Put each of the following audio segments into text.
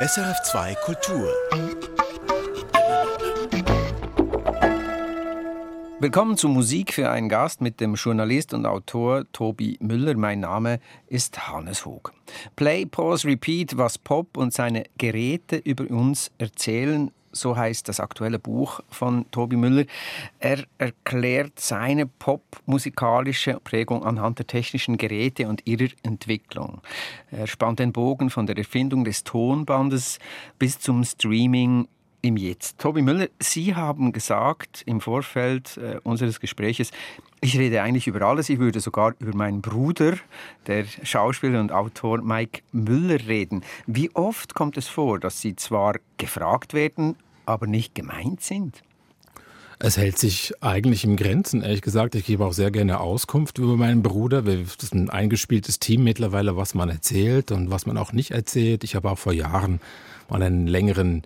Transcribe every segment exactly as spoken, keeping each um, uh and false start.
S R F zwei Kultur. Willkommen zu Musik für einen Gast mit dem Journalist und Autor Tobi Müller. Mein Name ist Hannes Hoog. Play, Pause, Repeat, was Pop und seine Geräte über uns erzählen, so heisst das aktuelle Buch von Tobi Müller. Er erklärt seine popmusikalische Prägung anhand der technischen Geräte und ihrer Entwicklung. Er spannt den Bogen von der Erfindung des Tonbandes bis zum Streaming im Jetzt. Tobi Müller, Sie haben gesagt im Vorfeld äh, unseres Gespräches, ich rede eigentlich über alles, ich würde sogar über meinen Bruder, der Schauspieler und Autor Mike Müller, reden. Wie oft kommt es vor, dass Sie zwar gefragt werden, aber nicht gemeint sind? Es hält sich eigentlich im Grenzen, ehrlich gesagt. Ich gebe auch sehr gerne Auskunft über meinen Bruder. Das ist ein eingespieltes Team mittlerweile, was man erzählt und was man auch nicht erzählt. Ich habe auch vor Jahren mal einen längeren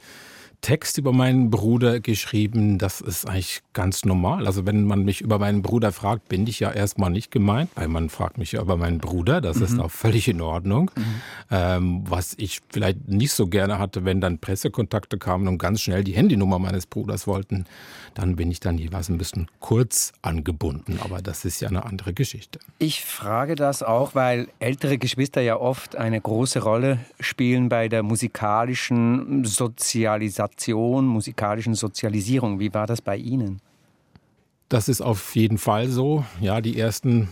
Text über meinen Bruder geschrieben, das ist eigentlich ganz normal. Also wenn man mich über meinen Bruder fragt, bin ich ja erstmal nicht gemeint, weil man fragt mich ja über meinen Bruder, das mhm. ist auch völlig in Ordnung. Mhm. Ähm, was ich vielleicht nicht so gerne hatte, wenn dann Pressekontakte kamen und ganz schnell die Handynummer meines Bruders wollten, dann bin ich dann jeweils ein bisschen kurz angebunden, aber das ist ja eine andere Geschichte. Ich frage das auch, weil ältere Geschwister ja oft eine große Rolle spielen bei der musikalischen Sozialisation, musikalischen Sozialisierung. Wie war das bei Ihnen? Das ist auf jeden Fall so. Ja, die ersten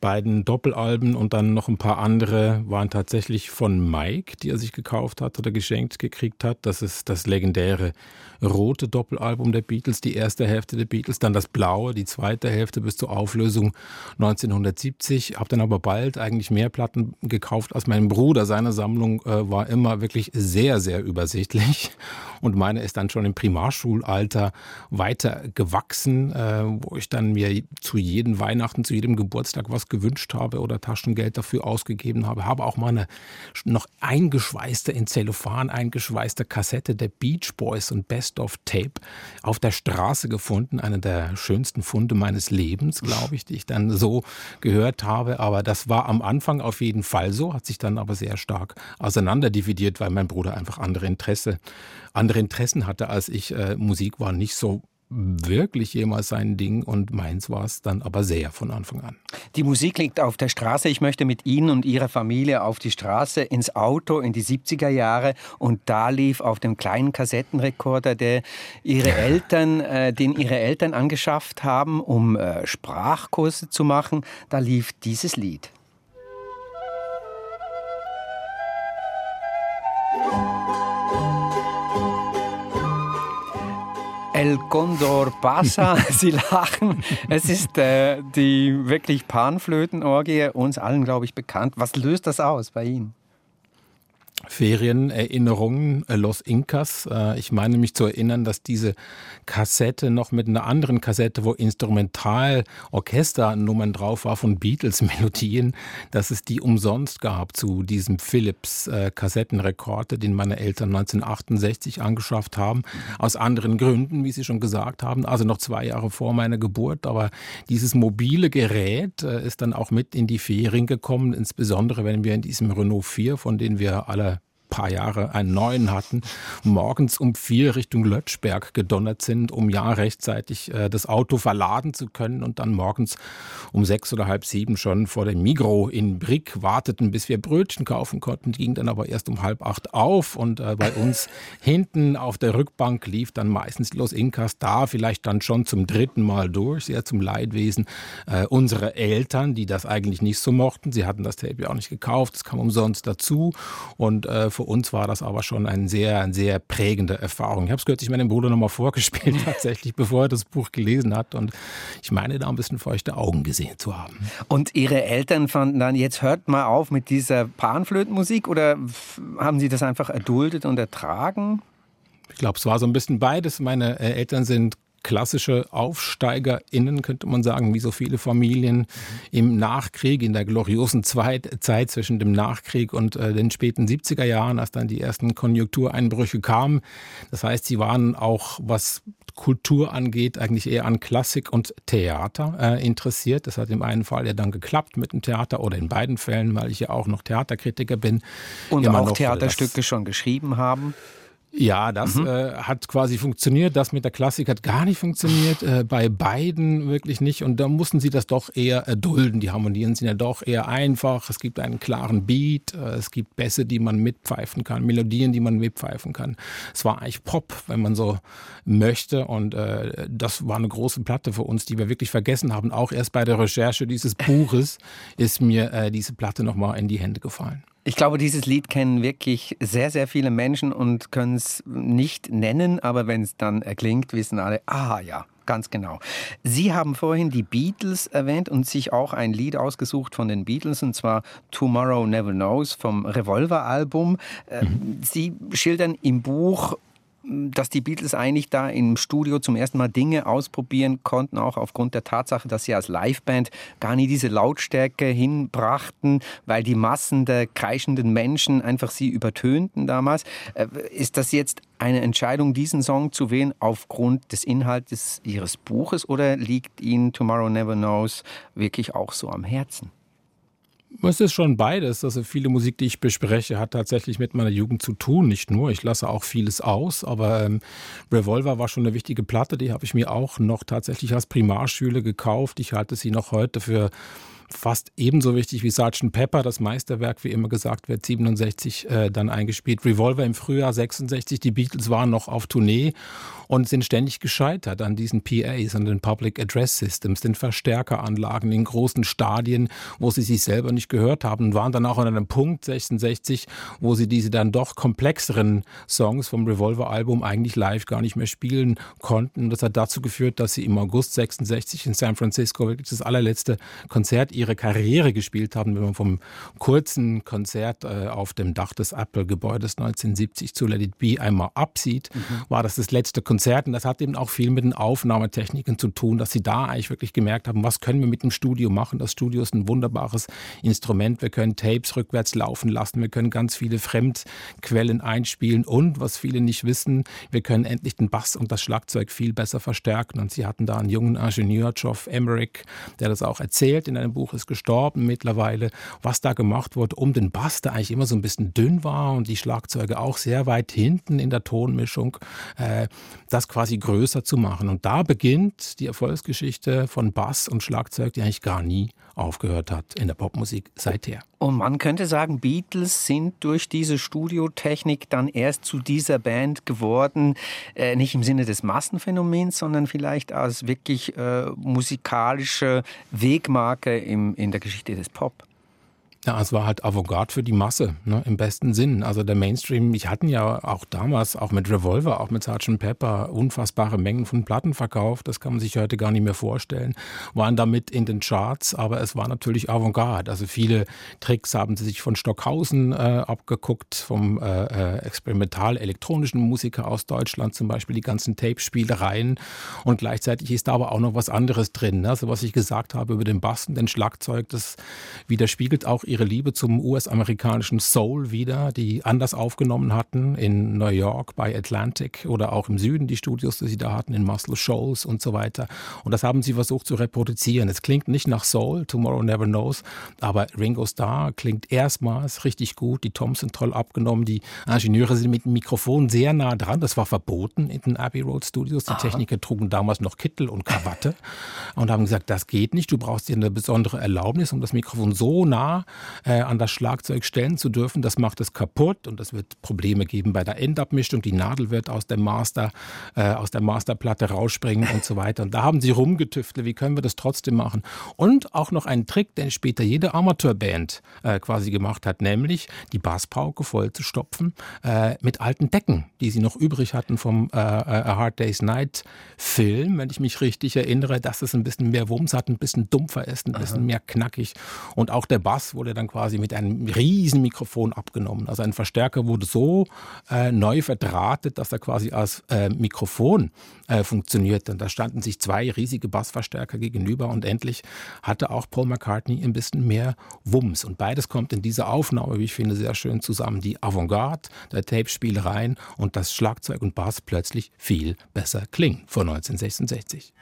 beiden Doppelalben und dann noch ein paar andere waren tatsächlich von Mike, die er sich gekauft hat oder geschenkt gekriegt hat. Das ist das legendäre rote Doppelalbum der Beatles, die erste Hälfte der Beatles, dann das blaue, die zweite Hälfte bis zur Auflösung neunzehnhundertsiebzig. Habe dann aber bald eigentlich mehr Platten gekauft als mein Bruder. Seine Sammlung äh, war immer wirklich sehr, sehr übersichtlich und meine ist dann schon im Primarschulalter weiter gewachsen, äh, wo ich dann mir zu jedem Weihnachten, zu jedem Geburtstag was gewünscht habe oder Taschengeld dafür ausgegeben habe. Habe auch mal eine noch eingeschweißte, in Zellophan eingeschweißte Kassette der Beach Boys und Best of Tape auf der Straße gefunden. Eine der schönsten Funde meines Lebens, glaube ich, die ich dann so gehört habe. Aber das war am Anfang auf jeden Fall so, hat sich dann aber sehr stark auseinanderdividiert, weil mein Bruder einfach andere Interesse, andere Interessen hatte als ich. Äh, Musik war nicht so wirklich jemals sein Ding und meins war es dann aber sehr von Anfang an. Die Musik liegt auf der Straße. Ich möchte mit Ihnen und Ihrer Familie auf die Straße, ins Auto in die siebziger Jahre, und da lief auf dem kleinen Kassettenrekorder, der Ihre Eltern, äh, den Ihre Eltern angeschafft haben, um äh, Sprachkurse zu machen, da lief dieses Lied. El Condor Pasa, Sie lachen. Es ist äh, die wirklich Panflötenorgie, uns allen, glaube ich, bekannt. Was löst das aus bei Ihnen? Ferien, Erinnerungen, Los Incas. Ich meine mich zu erinnern, dass diese Kassette noch mit einer anderen Kassette, wo instrumental Orchesternummern drauf war von Beatles-Melodien, dass es die umsonst gab zu diesem Philips-Kassettenrekorder, den meine Eltern neunzehnhundertachtundsechzig angeschafft haben. Aus anderen Gründen, wie Sie schon gesagt haben, also noch zwei Jahre vor meiner Geburt. Aber dieses mobile Gerät ist dann auch mit in die Ferien gekommen, insbesondere wenn wir in diesem Renault vier, von denen wir alle paar Jahre einen neuen hatten, morgens um vier Richtung Lötschberg gedonnert sind, um ja rechtzeitig äh, das Auto verladen zu können und dann morgens um sechs oder halb sieben schon vor dem Migros in Brigg warteten, bis wir Brötchen kaufen konnten. Die ging dann aber erst um halb acht auf und äh, bei uns hinten auf der Rückbank lief dann meistens Los Incas, da vielleicht dann schon zum dritten Mal durch, sehr zum Leidwesen äh, unserer Eltern, die das eigentlich nicht so mochten. Sie hatten das Tape ja auch nicht gekauft, das kam umsonst dazu und äh, für uns war das aber schon eine sehr, eine sehr prägende Erfahrung. Ich habe es kürzlich meinem Bruder nochmal vorgespielt, tatsächlich, bevor er das Buch gelesen hat. Und ich meine, da ein bisschen feuchte Augen gesehen zu haben. Und Ihre Eltern fanden dann, jetzt hört mal auf mit dieser Panflötenmusik, oder haben Sie das einfach erduldet und ertragen? Ich glaube, es war so ein bisschen beides. Meine Eltern sind klassische AufsteigerInnen, könnte man sagen, wie so viele Familien im Nachkrieg, in der gloriosen Zeit, Zeit zwischen dem Nachkrieg und äh, den späten siebziger Jahren, als dann die ersten Konjunktureinbrüche kamen. Das heißt, sie waren auch, was Kultur angeht, eigentlich eher an Klassik und Theater äh, interessiert. Das hat im einen Fall ja dann geklappt mit dem Theater oder in beiden Fällen, weil ich ja auch noch Theaterkritiker bin. Und immer auch noch Theaterstücke das, schon geschrieben haben. Ja, das mhm. äh, hat quasi funktioniert. Das mit der Klassik hat gar nicht funktioniert. Äh, bei beiden wirklich nicht. Und da mussten sie das doch eher äh, dulden. Die Harmonien sind ja doch eher einfach. Es gibt einen klaren Beat. Äh, es gibt Bässe, die man mitpfeifen kann. Melodien, die man mitpfeifen kann. Es war eigentlich Pop, wenn man so möchte. Und äh, das war eine große Platte für uns, die wir wirklich vergessen haben. Auch erst bei der Recherche dieses Buches ist mir äh, diese Platte nochmal in die Hände gefallen. Ich glaube, dieses Lied kennen wirklich sehr, sehr viele Menschen und können es nicht nennen, aber wenn es dann erklingt, wissen alle, ah ja, ganz genau. Sie haben vorhin die Beatles erwähnt und sich auch ein Lied ausgesucht von den Beatles, und zwar Tomorrow Never Knows vom Revolver-Album. Mhm. Sie schildern im Buch, dass die Beatles eigentlich da im Studio zum ersten Mal Dinge ausprobieren konnten, auch aufgrund der Tatsache, dass sie als Liveband gar nie diese Lautstärke hinbrachten, weil die Massen der kreischenden Menschen einfach sie übertönten damals. Ist das jetzt eine Entscheidung, diesen Song zu wählen, aufgrund des Inhaltes Ihres Buches, oder liegt Ihnen Tomorrow Never Knows wirklich auch so am Herzen? Es ist schon beides. Also viele Musik, die ich bespreche, hat tatsächlich mit meiner Jugend zu tun. Nicht nur, ich lasse auch vieles aus. Aber ähm, Revolver war schon eine wichtige Platte. Die habe ich mir auch noch tatsächlich als Primarschüler gekauft. Ich halte sie noch heute für fast ebenso wichtig wie Sergeant Pepper, das Meisterwerk, wie immer gesagt wird, siebenundsechzig äh, dann eingespielt. Revolver im Frühjahr sechsundsechzig, die Beatles waren noch auf Tournee und sind ständig gescheitert an diesen P As, an den Public Address Systems, den Verstärkeranlagen, den großen Stadien, wo sie sich selber nicht gehört haben, und waren dann auch an einem Punkt sechsundsechzig, wo sie diese dann doch komplexeren Songs vom Revolver-Album eigentlich live gar nicht mehr spielen konnten. Das hat dazu geführt, dass sie im August sechsundsechzig in San Francisco wirklich das allerletzte Konzert ihre Karriere gespielt haben, wenn man vom kurzen Konzert äh, auf dem Dach des Apple-Gebäudes neunzehnhundertsiebzig zu Let It Be einmal absieht, mhm. war das das letzte Konzert. Und das hat eben auch viel mit den Aufnahmetechniken zu tun, dass sie da eigentlich wirklich gemerkt haben, was können wir mit dem Studio machen. Das Studio ist ein wunderbares Instrument. Wir können Tapes rückwärts laufen lassen. Wir können ganz viele Fremdquellen einspielen. Und, was viele nicht wissen, wir können endlich den Bass und das Schlagzeug viel besser verstärken. Und sie hatten da einen jungen Ingenieur, Geoff Emmerich, der das auch erzählt in einem Buch, ist gestorben mittlerweile, was da gemacht wurde, um den Bass, der eigentlich immer so ein bisschen dünn war und die Schlagzeuge auch sehr weit hinten in der Tonmischung, äh, das quasi größer zu machen. Und da beginnt die Erfolgsgeschichte von Bass und Schlagzeug, die eigentlich gar nie aufgehört hat in der Popmusik seither. Und man könnte sagen, Beatles sind durch diese Studiotechnik dann erst zu dieser Band geworden, äh, nicht im Sinne des Massenphänomens, sondern vielleicht als wirklich äh, musikalische Wegmarke im, in der Geschichte des Pop. Ja, es war halt Avantgarde für die Masse, ne, im besten Sinn. Also der Mainstream, ich hatten ja auch damals, auch mit Revolver, auch mit Sergeant Pepper, unfassbare Mengen von Platten verkauft. Das kann man sich heute gar nicht mehr vorstellen. Waren damit in den Charts, aber es war natürlich Avantgarde. Also viele Tricks haben sie sich von Stockhausen äh, abgeguckt, vom äh, experimental-elektronischen Musiker aus Deutschland zum Beispiel, die ganzen Tape-Spielereien. Und gleichzeitig ist da aber auch noch was anderes drin. Ne? Also was ich gesagt habe über den Bass und den Schlagzeug, das widerspiegelt auch ihre Liebe zum U S-amerikanischen Soul wieder, die anders aufgenommen hatten in New York bei Atlantic oder auch im Süden die Studios, die sie da hatten in Muscle Shoals und so weiter. Und das haben sie versucht zu reproduzieren. Es klingt nicht nach Soul, Tomorrow Never Knows, aber Ringo Starr klingt erstmals richtig gut, die Toms sind toll abgenommen, die Ingenieure sind mit dem Mikrofon sehr nah dran. Das war verboten in den Abbey Road Studios. Die Aha. Techniker trugen damals noch Kittel und Krawatte und haben gesagt, das geht nicht, du brauchst dir eine besondere Erlaubnis, um das Mikrofon so nah an das Schlagzeug stellen zu dürfen. Das macht es kaputt und es wird Probleme geben bei der Endabmischung. Die Nadel wird aus der, Master, äh, aus der Masterplatte rausspringen und so weiter. Und da haben sie rumgetüftelt, wie können wir das trotzdem machen. Und auch noch einen Trick, den später jede Amateurband äh, quasi gemacht hat, nämlich die Basspauke voll zu stopfen äh, mit alten Decken, die sie noch übrig hatten vom äh, A Hard Day's Night Film, wenn ich mich richtig erinnere, dass es ein bisschen mehr Wumms hat, ein bisschen dumpfer ist, ein bisschen Aha. mehr knackig. Und auch der Bass wurde wurde dann quasi mit einem riesen Mikrofon abgenommen. Also ein Verstärker wurde so äh, neu verdrahtet, dass er quasi als äh, Mikrofon äh, funktionierte. Und da standen sich zwei riesige Bassverstärker gegenüber und endlich hatte auch Paul McCartney ein bisschen mehr Wumms. Und beides kommt in dieser Aufnahme, wie ich finde, sehr schön zusammen. Die Avantgarde der Tapespielereien und das Schlagzeug und Bass plötzlich viel besser klingen von neunzehnhundertsechsundsechzig.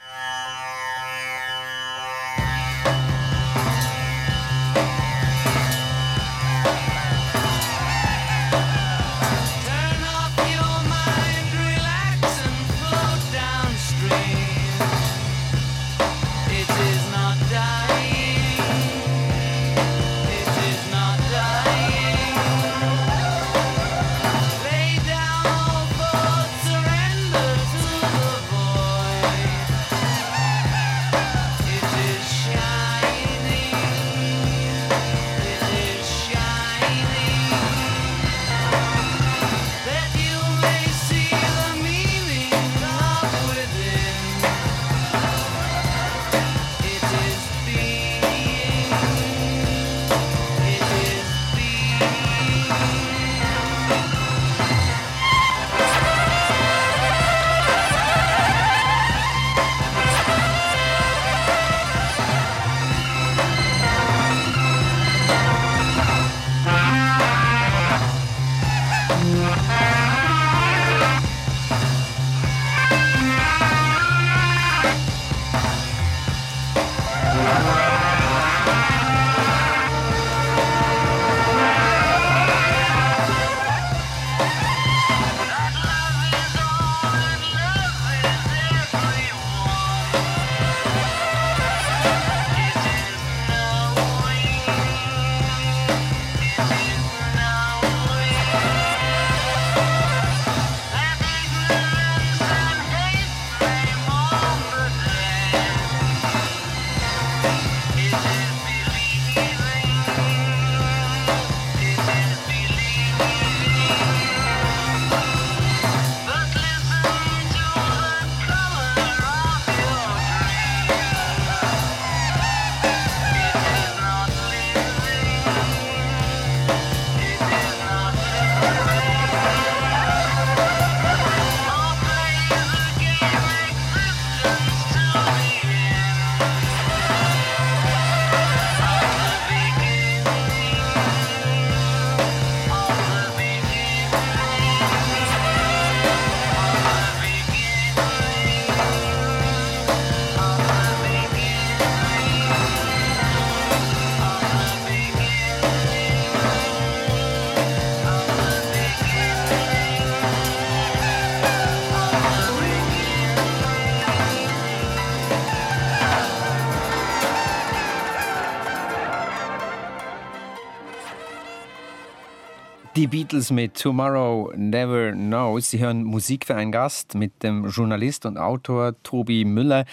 Die Beatles mit Tomorrow Never Knows. Sie hören Musik für einen Gast mit dem Journalist und Autor Tobi Müller,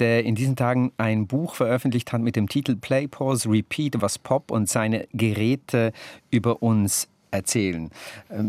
der in diesen Tagen ein Buch veröffentlicht hat mit dem Titel Play, Pause, Repeat, was Pop und seine Geräte über uns erzählen.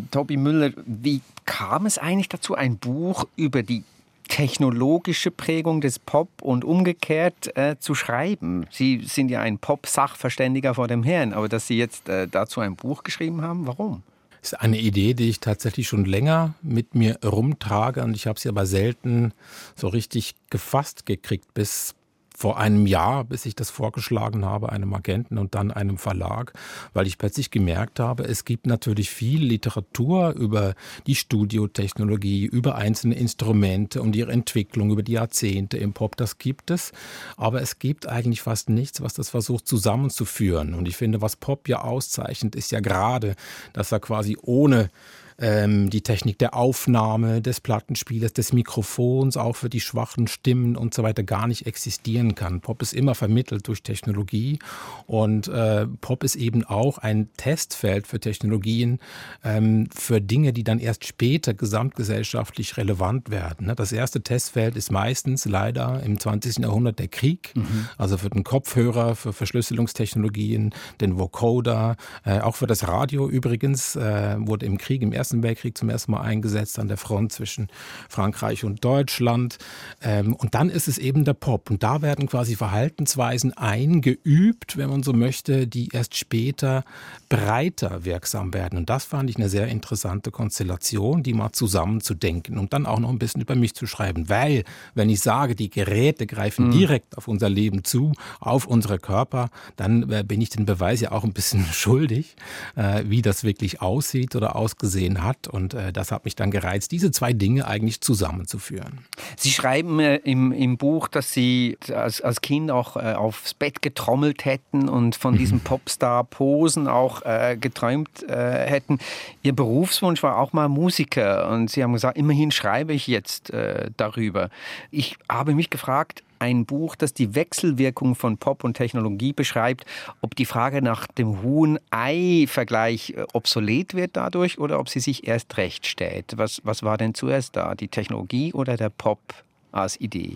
Tobi Müller, wie kam es eigentlich dazu, ein Buch über die technologische Prägung des Pop und umgekehrt äh, zu schreiben? Sie sind ja ein Pop-Sachverständiger vor dem Herrn, aber dass Sie jetzt äh, dazu ein Buch geschrieben haben, warum? Das ist eine Idee, die ich tatsächlich schon länger mit mir rumtrage und ich habe sie aber selten so richtig gefasst gekriegt bis vor einem Jahr, bis ich das vorgeschlagen habe, einem Agenten und dann einem Verlag, weil ich plötzlich gemerkt habe, es gibt natürlich viel Literatur über die Studiotechnologie, über einzelne Instrumente und ihre Entwicklung über die Jahrzehnte im Pop, das gibt es, aber es gibt eigentlich fast nichts, was das versucht zusammenzuführen. Und ich finde, was Pop ja auszeichnet, ist ja gerade, dass er quasi ohne die Technik der Aufnahme, des Plattenspielers, des Mikrofons, auch für die schwachen Stimmen und so weiter gar nicht existieren kann. Pop ist immer vermittelt durch Technologie und äh, Pop ist eben auch ein Testfeld für Technologien, ähm, für Dinge, die dann erst später gesamtgesellschaftlich relevant werden. Das erste Testfeld ist meistens leider im zwanzigsten Jahrhundert der Krieg, mhm. also für den Kopfhörer, für Verschlüsselungstechnologien, den Vocoder, äh, auch für das Radio übrigens, äh, wurde im Krieg im Ersten Ersten Weltkrieg zum ersten Mal eingesetzt an der Front zwischen Frankreich und Deutschland. Ähm, und dann ist es eben der Pop. Und da werden quasi Verhaltensweisen eingeübt, wenn man so möchte, die erst später breiter wirksam werden. Und das fand ich eine sehr interessante Konstellation, die mal zusammenzudenken und dann auch noch ein bisschen über mich zu schreiben. Weil, wenn ich sage, die Geräte greifen mhm. direkt auf unser Leben zu, auf unsere Körper, dann äh, bin ich den Beweis ja auch ein bisschen schuldig, äh, wie das wirklich aussieht oder ausgesehen hat. Und äh, das hat mich dann gereizt, diese zwei Dinge eigentlich zusammenzuführen. Sie schreiben äh, im, im Buch, dass Sie als, als Kind auch äh, aufs Bett getrommelt hätten und von mhm. diesem Popstar-Posen auch äh, geträumt äh, hätten. Ihr Berufswunsch war auch mal Musiker. Und Sie haben gesagt, immerhin schreibe ich jetzt äh, darüber. Ich habe mich gefragt, ein Buch, das die Wechselwirkung von Pop und Technologie beschreibt, ob die Frage nach dem Huhn-Ei-Vergleich obsolet wird dadurch oder ob sie sich erst recht stellt. Was, was war denn zuerst da, die Technologie oder der Pop als Idee?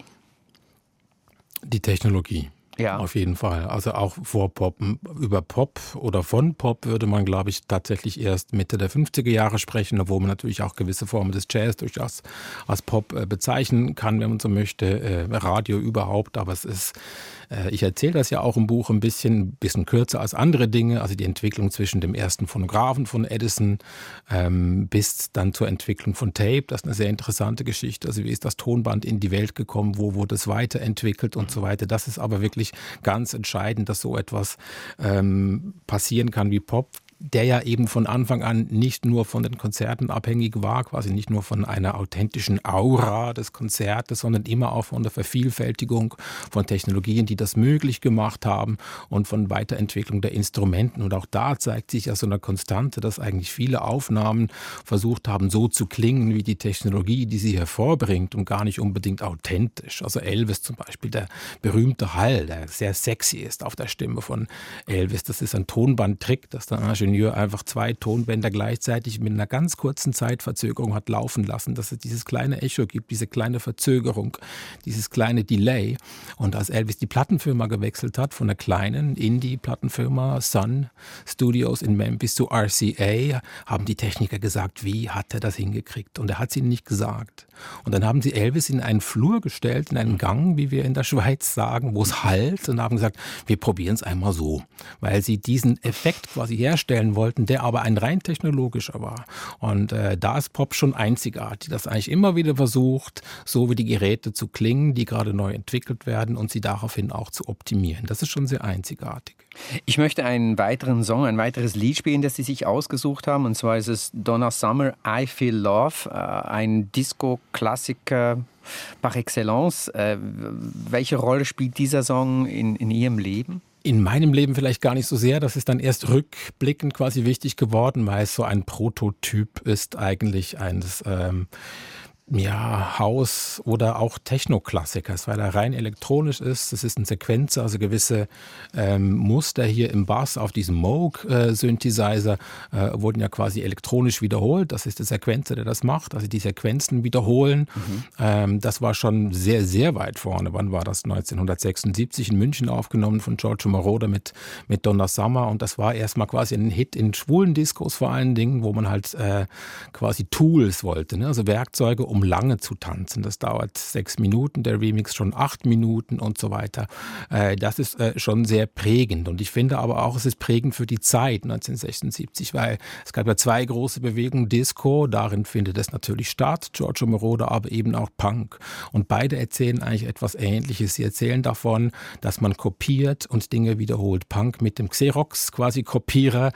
Die Technologie. Ja. Auf jeden Fall. Also auch vor Pop. Über Pop oder von Pop würde man, glaube ich, tatsächlich erst Mitte der fünfziger Jahre sprechen, obwohl man natürlich auch gewisse Formen des Jazz durchaus als Pop bezeichnen kann, wenn man so möchte, Radio überhaupt. Aber es ist, ich erzähle das ja auch im Buch ein bisschen, ein bisschen kürzer als andere Dinge. Also die Entwicklung zwischen dem ersten Phonographen von Edison bis dann zur Entwicklung von Tape. Das ist eine sehr interessante Geschichte. Also wie ist das Tonband in die Welt gekommen? Wo wurde es weiterentwickelt und so weiter? Das ist aber wirklich ganz entscheidend, dass so etwas ähm, passieren kann wie Pop, der ja eben von Anfang an nicht nur von den Konzerten abhängig war, quasi nicht nur von einer authentischen Aura des Konzertes, sondern immer auch von der Vervielfältigung von Technologien, die das möglich gemacht haben und von Weiterentwicklung der Instrumenten. Und auch da zeigt sich ja so eine Konstante, dass eigentlich viele Aufnahmen versucht haben, so zu klingen wie die Technologie, die sie hervorbringt und gar nicht unbedingt authentisch. Also Elvis zum Beispiel, der berühmte Hall, der sehr sexy ist auf der Stimme von Elvis. Das ist ein Tonbandtrick, das dann einfach zwei Tonbänder gleichzeitig mit einer ganz kurzen Zeitverzögerung hat laufen lassen, dass es dieses kleine Echo gibt, diese kleine Verzögerung, dieses kleine Delay. Und als Elvis die Plattenfirma gewechselt hat, von der kleinen Indie-Plattenfirma Sun Studios in Memphis zu R C A, haben die Techniker gesagt, wie hat er das hingekriegt? Und er hat es ihnen nicht gesagt. Und dann haben sie Elvis in einen Flur gestellt, in einen Gang, wie wir in der Schweiz sagen, wo es halt, und haben gesagt, wir probieren es einmal so, weil sie diesen Effekt quasi herstellen wollten, der aber ein rein technologischer war. Und äh, da ist Pop schon einzigartig, das eigentlich immer wieder versucht, so wie die Geräte zu klingen, die gerade neu entwickelt werden und sie daraufhin auch zu optimieren. Das ist schon sehr einzigartig. Ich möchte einen weiteren Song, ein weiteres Lied spielen, das Sie sich ausgesucht haben, und zwar ist es Donna Summer, I Feel Love, ein Disco-Klassiker par excellence. Welche Rolle spielt dieser Song in, in Ihrem Leben? In meinem Leben vielleicht gar nicht so sehr. Das ist dann erst rückblickend quasi wichtig geworden, weil es so ein Prototyp ist eigentlich eines ähm, ja, House- oder auch Techno-Klassikers, weil er rein elektronisch ist. Das ist ein Sequenzer, also gewisse ähm, Muster hier im Bass auf diesem Moog-Synthesizer äh, wurden ja quasi elektronisch wiederholt. Das ist der Sequenzer, der das macht, also die Sequenzen wiederholen. Mhm. Ähm, das war schon sehr, sehr weit vorne. Wann war das? neunzehnhundertsechsundsiebzig in München aufgenommen von Giorgio Moroder mit, mit Donna Summer. Und das war erstmal quasi ein Hit in schwulen Diskos vor allen Dingen, wo man halt äh, quasi Tools wollte, ne? Also Werkzeuge, um um lange zu tanzen. Das dauert sechs Minuten, der Remix schon acht Minuten und so weiter. Das ist schon sehr prägend. Und ich finde aber auch, es ist prägend für die Zeit neunzehnhundertsechsundsiebzig, weil es gab ja zwei große Bewegungen, Disco, darin findet es natürlich statt, Giorgio Moroder, aber eben auch Punk. Und beide erzählen eigentlich etwas Ähnliches. Sie erzählen davon, dass man kopiert und Dinge wiederholt. Punk mit dem Xerox quasi Kopierer,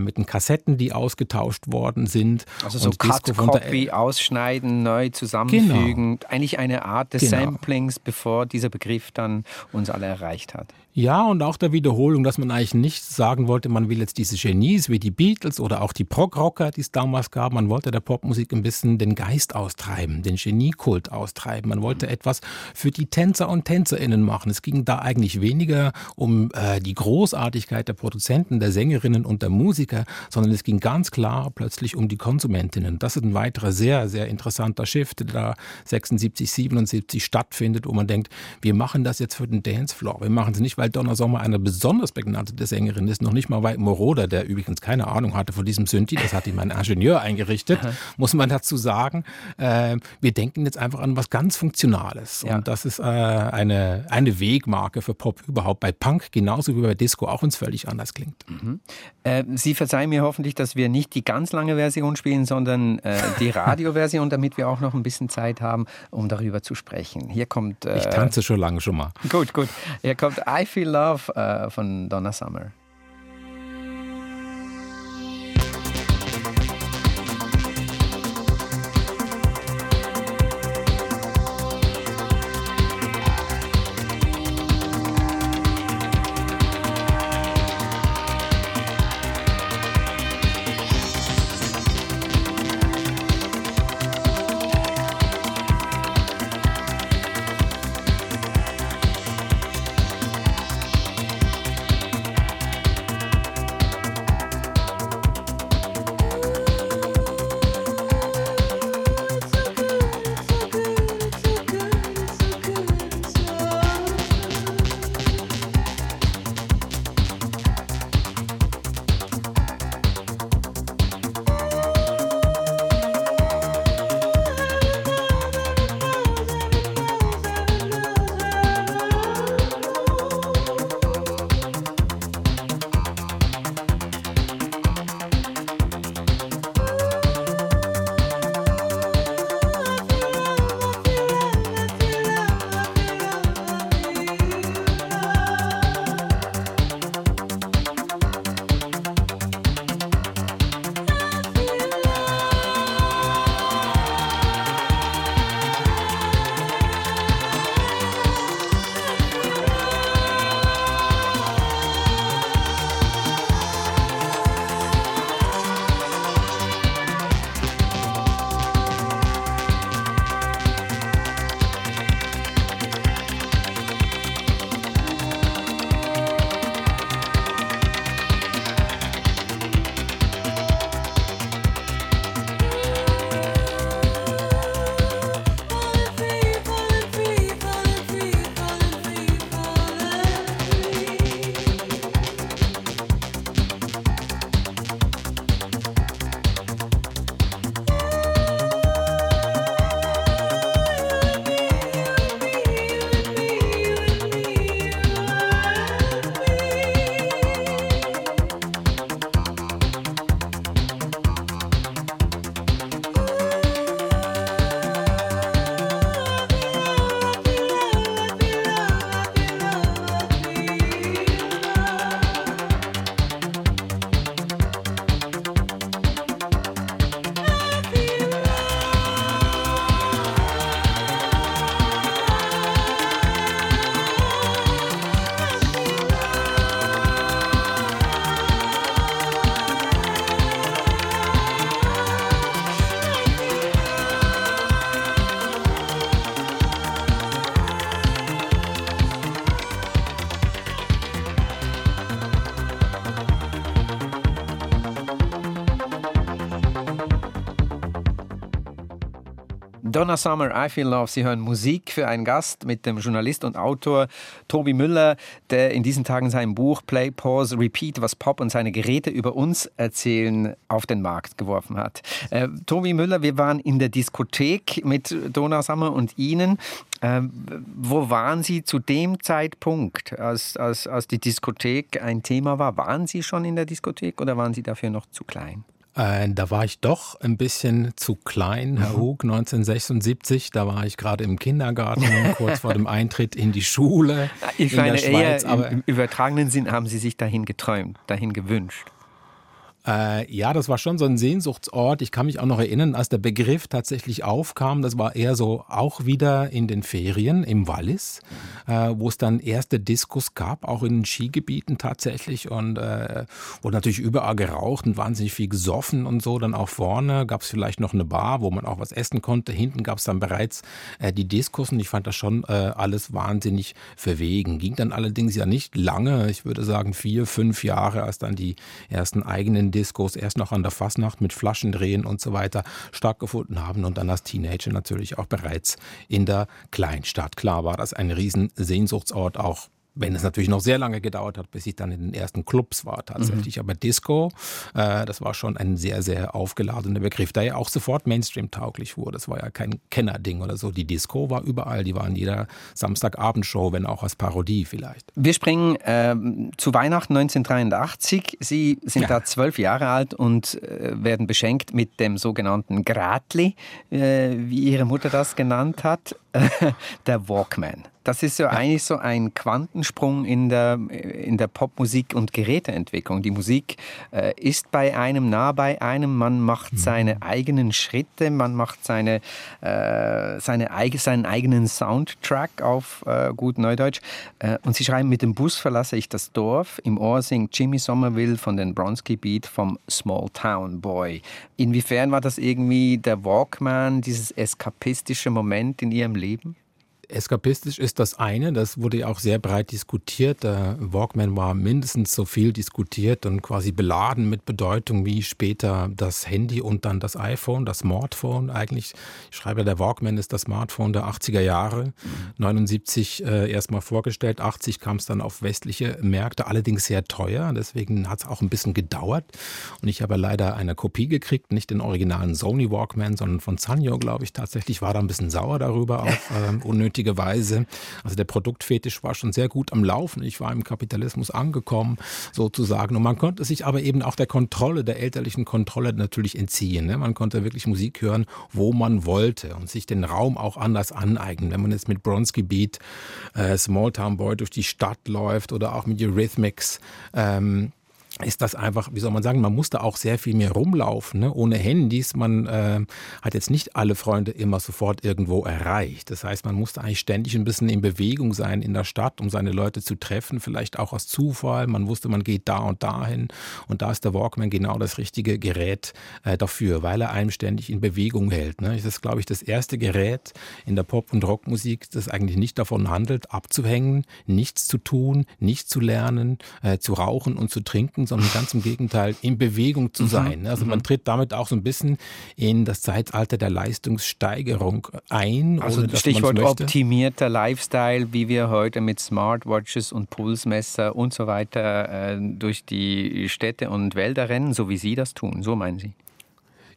mit den Kassetten, die ausgetauscht worden sind. Also so Cut-Copy, ausschneiden, neu zusammenfügen. Genau. Eigentlich eine Art des genau. Samplings, bevor dieser Begriff dann uns alle erreicht hat. Ja, und auch der Wiederholung, dass man eigentlich nicht sagen wollte, man will jetzt diese Genies wie die Beatles oder auch die Prog-Rocker, die es damals gab. Man wollte der Popmusik ein bisschen den Geist austreiben, den Geniekult austreiben. Man wollte etwas für die Tänzer und TänzerInnen machen. Es ging da eigentlich weniger um äh, die Großartigkeit der Produzenten, der Sängerinnen und der Musiker, sondern es ging ganz klar plötzlich um die KonsumentInnen. Das ist ein weiterer sehr, sehr interessanter Shift, der da sechsundsiebzig, siebenundsiebzig stattfindet, wo man denkt, wir machen das jetzt für den Dancefloor. Wir machen es nicht, weil weil Donna Summer eine besonders begnadete Sängerin ist, noch nicht mal bei Moroder, der übrigens keine Ahnung hatte von diesem Synthi, das hat ihm ein Ingenieur eingerichtet, muss man dazu sagen. Äh, wir denken jetzt einfach an was ganz Funktionales. Ja. Und das ist äh, eine, eine Wegmarke für Pop überhaupt. Bei Punk genauso wie bei Disco, auch wenn es völlig anders klingt. Mhm. Äh, Sie verzeihen mir hoffentlich, dass wir nicht die ganz lange Version spielen, sondern äh, die Radioversion, damit wir auch noch ein bisschen Zeit haben, um darüber zu sprechen. Hier kommt... Äh, ich tanze schon lange schon mal. Gut, gut. Hier kommt I Feel Love äh, von Donna Summer. Donna Summer, I Feel Love. Sie hören Musik für einen Gast mit dem Journalist und Autor Tobi Müller, der in diesen Tagen sein Buch Play, Pause, Repeat, was Pop und seine Geräte über uns erzählen, auf den Markt geworfen hat. Äh, Tobi Müller, wir waren in der Diskothek mit Donna Summer und Ihnen. Äh, wo waren Sie zu dem Zeitpunkt, als, als, als die Diskothek ein Thema war? Waren Sie schon in der Diskothek oder waren Sie dafür noch zu klein? Äh, da war ich doch ein bisschen zu klein, Herr Hug, neunzehnhundertsechsundsiebzig. Da war ich gerade im Kindergarten, kurz vor dem Eintritt in die Schule. Ich in meine, der Schweiz, eher aber im, im übertragenen Sinn haben Sie sich dahin geträumt, dahin gewünscht. Äh, ja, das war schon so ein Sehnsuchtsort. Ich kann mich auch noch erinnern, als der Begriff tatsächlich aufkam, das war eher so auch wieder in den Ferien im Wallis, äh, wo es dann erste Diskos gab, auch in den Skigebieten tatsächlich, und äh, wurde natürlich überall geraucht und wahnsinnig viel gesoffen und so. Dann auch vorne gab es vielleicht noch eine Bar, wo man auch was essen konnte. Hinten gab es dann bereits äh, die Diskos, und ich fand das schon äh, alles wahnsinnig verwegen. Ging dann allerdings ja nicht lange, ich würde sagen vier, fünf Jahre, als dann die ersten eigenen Diskos erst noch an der Fasnacht mit Flaschendrehen und so weiter stattgefunden haben, und dann als Teenager natürlich auch bereits in der Kleinstadt. Klar war das ein riesen Sehnsuchtsort, auch Wenn es natürlich noch sehr lange gedauert hat, bis ich dann in den ersten Clubs war tatsächlich. Mhm. Aber Disco, äh, das war schon ein sehr, sehr aufgeladener Begriff, der ja auch sofort Mainstream-tauglich wurde. Das war ja kein Kennerding oder so. Die Disco war überall, die war in jeder Samstagabendshow, wenn auch als Parodie vielleicht. Wir springen äh, zu Weihnachten neunzehnhundertdreiundachtzig. Sie sind ja. da zwölf Jahre alt und äh, werden beschenkt mit dem sogenannten Gratli, äh, wie Ihre Mutter das genannt hat, der Walkman. Das ist so ja. eigentlich so ein Quantensprung in der, in der Popmusik und Geräteentwicklung. Die Musik äh, ist bei einem, nah bei einem, man macht mhm. seine eigenen Schritte, man macht seine, äh, seine, seinen eigenen Soundtrack auf äh, gut Neudeutsch. Äh, und sie schreiben, mit dem Bus verlasse ich das Dorf, im Ohr singt Jimmy Somerville von den Bronski Beat vom Small Town Boy. Inwiefern war das irgendwie der Walkman, dieses eskapistische Moment in Ihrem Leben? Eskapistisch ist das eine, das wurde ja auch sehr breit diskutiert. Der Walkman war mindestens so viel diskutiert und quasi beladen mit Bedeutung wie später das Handy und dann das iPhone, das Smartphone. Eigentlich, ich schreibe, der Walkman ist das Smartphone der achtziger Jahre. neunundsiebzig äh, erstmal vorgestellt, achtzig kam es dann auf westliche Märkte, allerdings sehr teuer. Deswegen hat es auch ein bisschen gedauert. Und ich habe leider eine Kopie gekriegt, nicht den originalen Sony Walkman, sondern von Sanyo, glaube ich tatsächlich. War da ein bisschen sauer darüber, auch ähm, unnötig. Weise. Also der Produktfetisch war schon sehr gut am Laufen. Ich war im Kapitalismus angekommen, sozusagen. Und man konnte sich aber eben auch der Kontrolle, der elterlichen Kontrolle natürlich entziehen. Man konnte wirklich Musik hören, wo man wollte und sich den Raum auch anders aneignen. Wenn man jetzt mit Bronski Beat, äh, Small Town Boy durch die Stadt läuft oder auch mit Eurythmics, ähm, ist das einfach, wie soll man sagen, man musste auch sehr viel mehr rumlaufen, ne? Ohne Handys. Man äh, hat jetzt nicht alle Freunde immer sofort irgendwo erreicht. Das heißt, man musste eigentlich ständig ein bisschen in Bewegung sein in der Stadt, um seine Leute zu treffen, vielleicht auch aus Zufall. Man wusste, man geht da und dahin und da ist der Walkman genau das richtige Gerät äh, dafür, weil er einem ständig in Bewegung hält, ne? Das ist, glaube ich, das erste Gerät in der Pop- und Rockmusik, das eigentlich nicht davon handelt, abzuhängen, nichts zu tun, nichts zu lernen, äh, zu rauchen und zu trinken, sondern ganz im Gegenteil, in Bewegung zu sein. Also man tritt damit auch so ein bisschen in das Zeitalter der Leistungssteigerung ein. Also Stichwort optimierter Lifestyle, wie wir heute mit Smartwatches und Pulsmesser und so weiter äh, durch die Städte und Wälder rennen, so wie Sie das tun, so meinen Sie?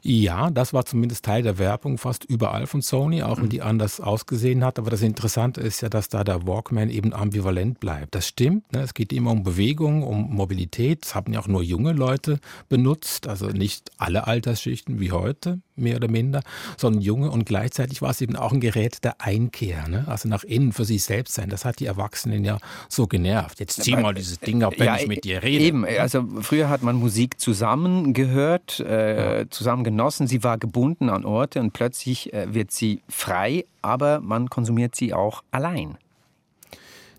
Ja, das war zumindest Teil der Werbung fast überall von Sony, auch wenn die anders ausgesehen hat. Aber das Interessante ist ja, dass da der Walkman eben ambivalent bleibt. Das stimmt, ne? Es geht immer um Bewegung, um Mobilität. Das haben ja auch nur junge Leute benutzt, also nicht alle Altersschichten wie heute, mehr oder minder, sondern junge. Und gleichzeitig war es eben auch ein Gerät der Einkehr, ne? Also nach innen für sich selbst sein. Das hat die Erwachsenen ja so genervt. Jetzt zieh mal dieses Ding ab, wenn ja, ich mit dir rede. Eben, also früher hat man Musik zusammen gehört, äh, ja. zusammen genommen. Genossen. Sie war gebunden an Orte und plötzlich wird sie frei, aber man konsumiert sie auch allein.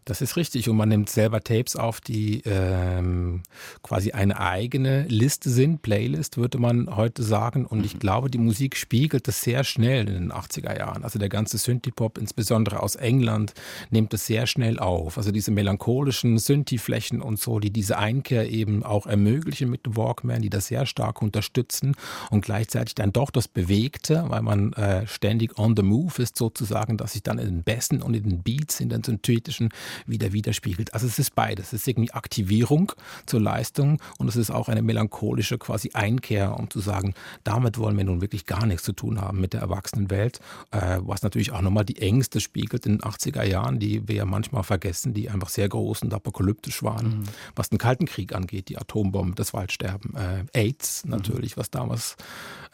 Das ist richtig und man nimmt selber Tapes auf, die ähm, quasi eine eigene Liste sind, Playlist würde man heute sagen, und ich glaube, die Musik spiegelt das sehr schnell in den achtziger Jahren. Also der ganze Synthie-Pop, insbesondere aus England, nimmt das sehr schnell auf. Also diese melancholischen Synthie-Flächen und so, die diese Einkehr eben auch ermöglichen mit dem Walkman, die das sehr stark unterstützen und gleichzeitig dann doch das Bewegte, weil man äh, ständig on the move ist sozusagen, dass sich dann in den Bässen und in den Beats, in den synthetischen wieder widerspiegelt. Also es ist beides. Es ist irgendwie Aktivierung zur Leistung und es ist auch eine melancholische quasi Einkehr, um zu sagen, damit wollen wir nun wirklich gar nichts zu tun haben mit der Erwachsenenwelt, äh, was natürlich auch nochmal die Ängste spiegelt in den achtziger Jahren, die wir ja manchmal vergessen, die einfach sehr groß und apokalyptisch waren, mhm. was den Kalten Krieg angeht, die Atombomben, das Waldsterben, äh, AIDS natürlich, mhm. was damals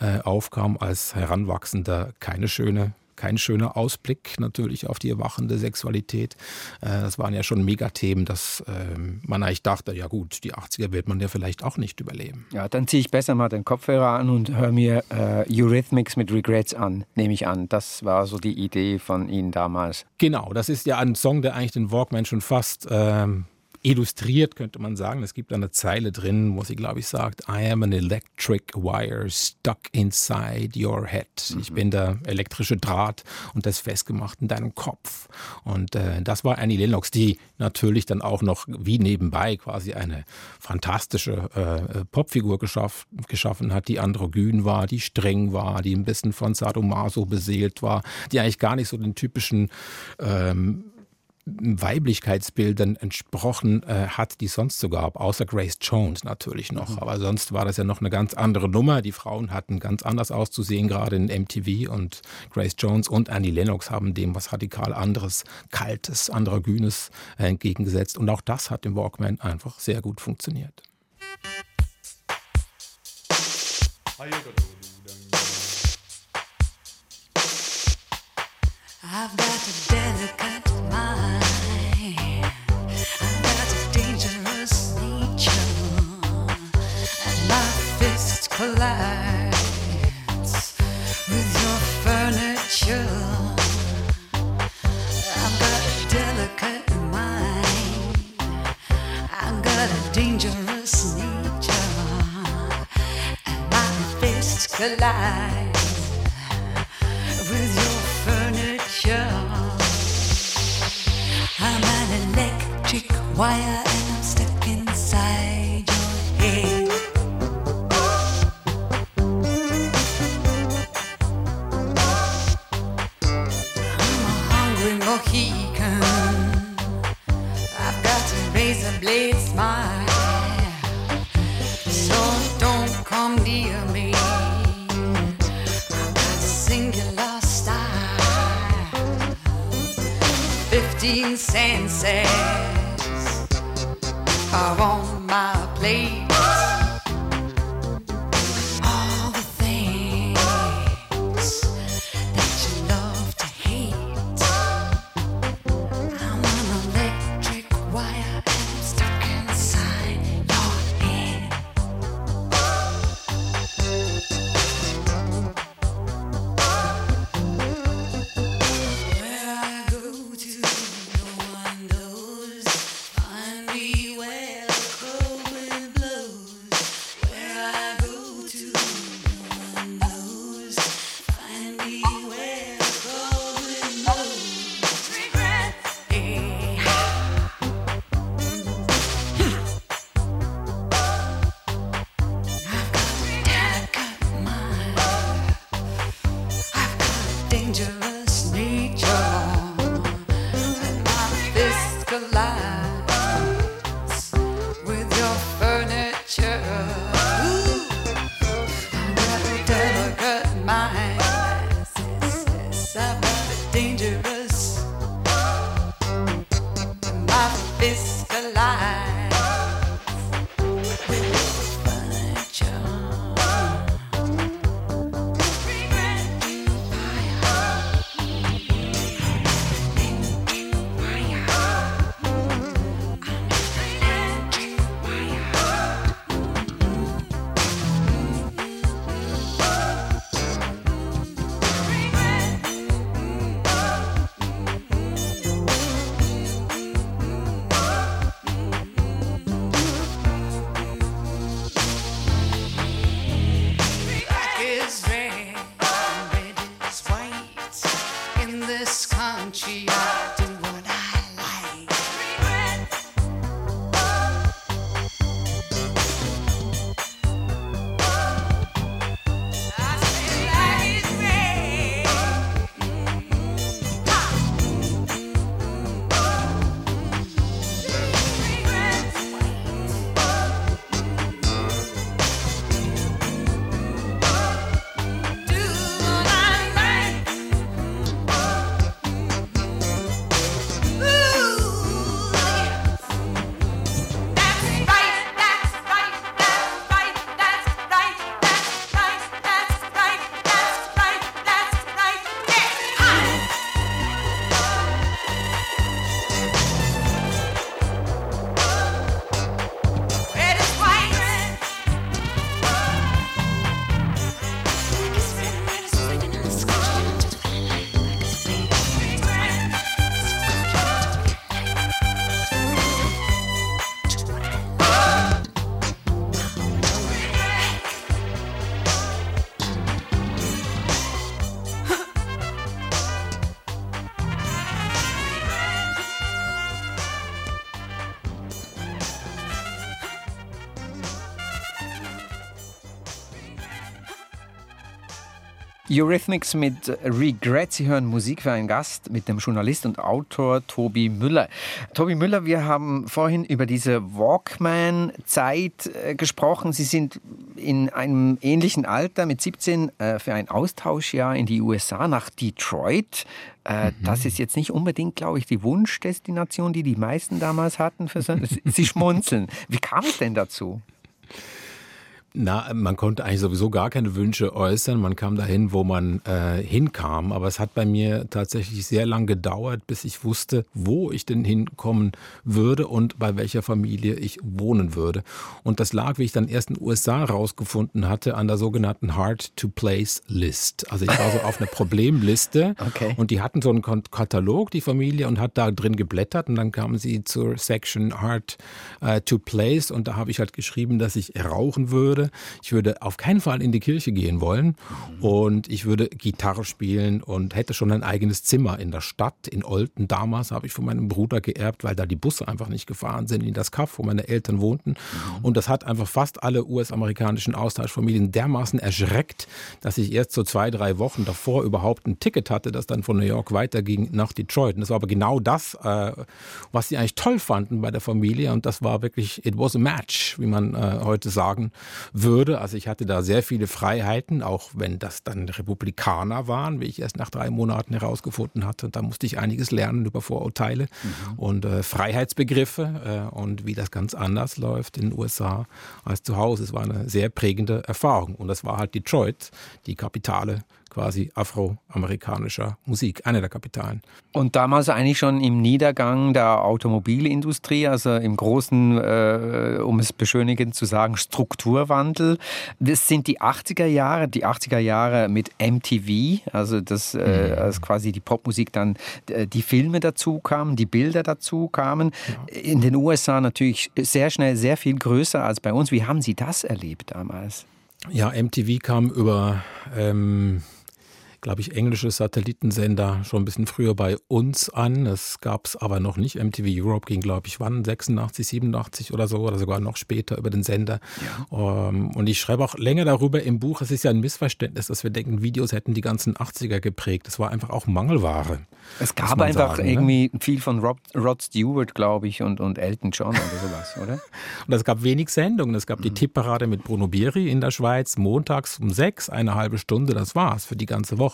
äh, aufkam als Heranwachsender, keine schöne Kein schöner Ausblick natürlich auf die erwachende Sexualität. Das waren ja schon Megathemen, dass man eigentlich dachte, ja gut, die achtziger wird man ja vielleicht auch nicht überleben. Ja, dann ziehe ich besser mal den Kopfhörer an und höre mir äh, Eurythmics mit Regrets an, nehme ich an. Das war so die Idee von Ihnen damals. Genau, das ist ja ein Song, der eigentlich den Walkman schon fast Ähm illustriert, könnte man sagen. Es gibt eine Zeile drin, wo sie, glaube ich, sagt, I am an electric wire stuck inside your head. Mhm. Ich bin der elektrische Draht und das festgemacht in deinem Kopf. Und äh, das war Annie Lennox, die natürlich dann auch noch wie nebenbei quasi eine fantastische äh, Popfigur geschaff, geschaffen hat, die androgyn war, die streng war, die ein bisschen von Sadomaso beseelt war, die eigentlich gar nicht so den typischen ähm, Weiblichkeitsbildern entsprochen äh, hat, die es sonst so gab, außer Grace Jones natürlich noch. Mhm. Aber sonst war das ja noch eine ganz andere Nummer. Die Frauen hatten ganz anders auszusehen, gerade in M T V, und Grace Jones und Annie Lennox haben dem was radikal anderes, Kaltes, Androgynes äh, entgegengesetzt. Und auch das hat im Walkman einfach sehr gut funktioniert. I've got a delicate mind, I've got a dangerous nature, and my fist collides with your furniture. I've got a delicate mind, I've got a dangerous nature, and my fist collides with your furniture. I'm an electric wire and I'm stuck inside your head. I'm a hungry Mohican, I've got a razor blade smile, so don't come near me. I've got a singular fifteen cents are on my plate. All the things that you love to hate. I'm an electric wire and I'm stuck inside your head. Where I go to, furniture, regret and fire. Eurythmics mit Regret. Sie hören Musik für einen Gast mit dem Journalist und Autor Tobi Müller. Tobi Müller, wir haben vorhin über diese Walkman-Zeit gesprochen. Sie sind in einem ähnlichen Alter mit siebzehn für ein Austauschjahr in die U S A nach Detroit. Das ist jetzt nicht unbedingt, glaube ich, die Wunschdestination, die die meisten damals hatten. Für so Sie schmunzeln. Wie kam es denn dazu? Na, man konnte eigentlich sowieso gar keine Wünsche äußern. Man kam dahin, wo man äh, hinkam. Aber es hat bei mir tatsächlich sehr lang gedauert, bis ich wusste, wo ich denn hinkommen würde und bei welcher Familie ich wohnen würde. Und das lag, wie ich dann erst in den U S A rausgefunden hatte, an der sogenannten Hard-to-Place-List. Also ich war so auf einer Problemliste. Okay. Und die hatten so einen Katalog, die Familie, und hat da drin geblättert. Und dann kamen sie zur Section Hard-to-Place. Und da habe ich halt geschrieben, dass ich rauchen würde. Ich würde auf keinen Fall in die Kirche gehen wollen und ich würde Gitarre spielen und hätte schon ein eigenes Zimmer in der Stadt. In Olten damals habe ich von meinem Bruder geerbt, weil da die Busse einfach nicht gefahren sind in das Kaff, wo meine Eltern wohnten. Und das hat einfach fast alle U S-amerikanischen Austauschfamilien dermaßen erschreckt, dass ich erst so zwei, drei Wochen davor überhaupt ein Ticket hatte, das dann von New York weiterging nach Detroit. Und das war aber genau das, äh, was sie eigentlich toll fanden bei der Familie, und das war wirklich, it was a match, wie man äh, heute sagen würde. Also ich hatte da sehr viele Freiheiten, auch wenn das dann Republikaner waren, wie ich erst nach drei Monaten herausgefunden hatte. Da musste ich einiges lernen über Vorurteile mhm. und äh, Freiheitsbegriffe äh, und wie das ganz anders läuft in den U S A als zu Hause. Es war eine sehr prägende Erfahrung, und das war halt Detroit, die Kapitale quasi afroamerikanischer Musik, eine der Kapitalen. Und damals eigentlich schon im Niedergang der Automobilindustrie, also im großen, äh, um es beschönigend zu sagen, Strukturwandel. Das sind die achtziger Jahre, die achtziger Jahre mit M T V, also das, äh, als quasi die Popmusik dann, die Filme dazu kamen, die Bilder dazu kamen. Ja. In den U S A natürlich sehr schnell, sehr viel größer als bei uns. Wie haben Sie das erlebt damals? Ja, M T V kam über... Ähm glaube ich, englische Satellitensender schon ein bisschen früher bei uns an. Es gab es aber noch nicht. M T V Europe ging, glaube ich, wann? sechsundachtzig, siebenundachtzig oder so, oder sogar noch später über den Sender. Ja. Um, und ich schreibe auch länger darüber im Buch. Es ist ja ein Missverständnis, dass wir denken, Videos hätten die ganzen achtziger geprägt. Es war einfach auch Mangelware. Es gab einfach sagen, irgendwie ne? viel von Rob, Rod Stewart, glaube ich, und, und Elton John oder sowas, oder? Und es gab wenig Sendungen. Es gab mhm. die Tippparade mit Bruno Bieri in der Schweiz, montags um sechs, eine halbe Stunde. Das war's für die ganze Woche.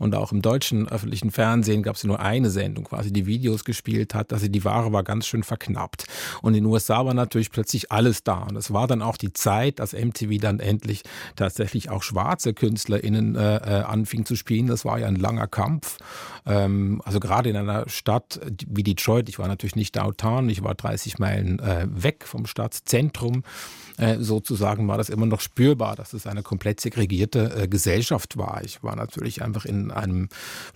Und auch im deutschen öffentlichen Fernsehen gab es nur eine Sendung, quasi die Videos gespielt hat. Also die Ware war ganz schön verknappt. Und in den U S A war natürlich plötzlich alles da. Und es war dann auch die Zeit, dass M T V dann endlich tatsächlich auch schwarze KünstlerInnen äh, anfing zu spielen. Das war ja ein langer Kampf. Ähm, also gerade in einer Stadt wie Detroit, ich war natürlich nicht downtown, ich war dreißig Meilen äh, weg vom Stadtzentrum. Äh, sozusagen war das immer noch spürbar, dass es eine komplett segregierte äh, Gesellschaft war. Ich war natürlich einfach in einem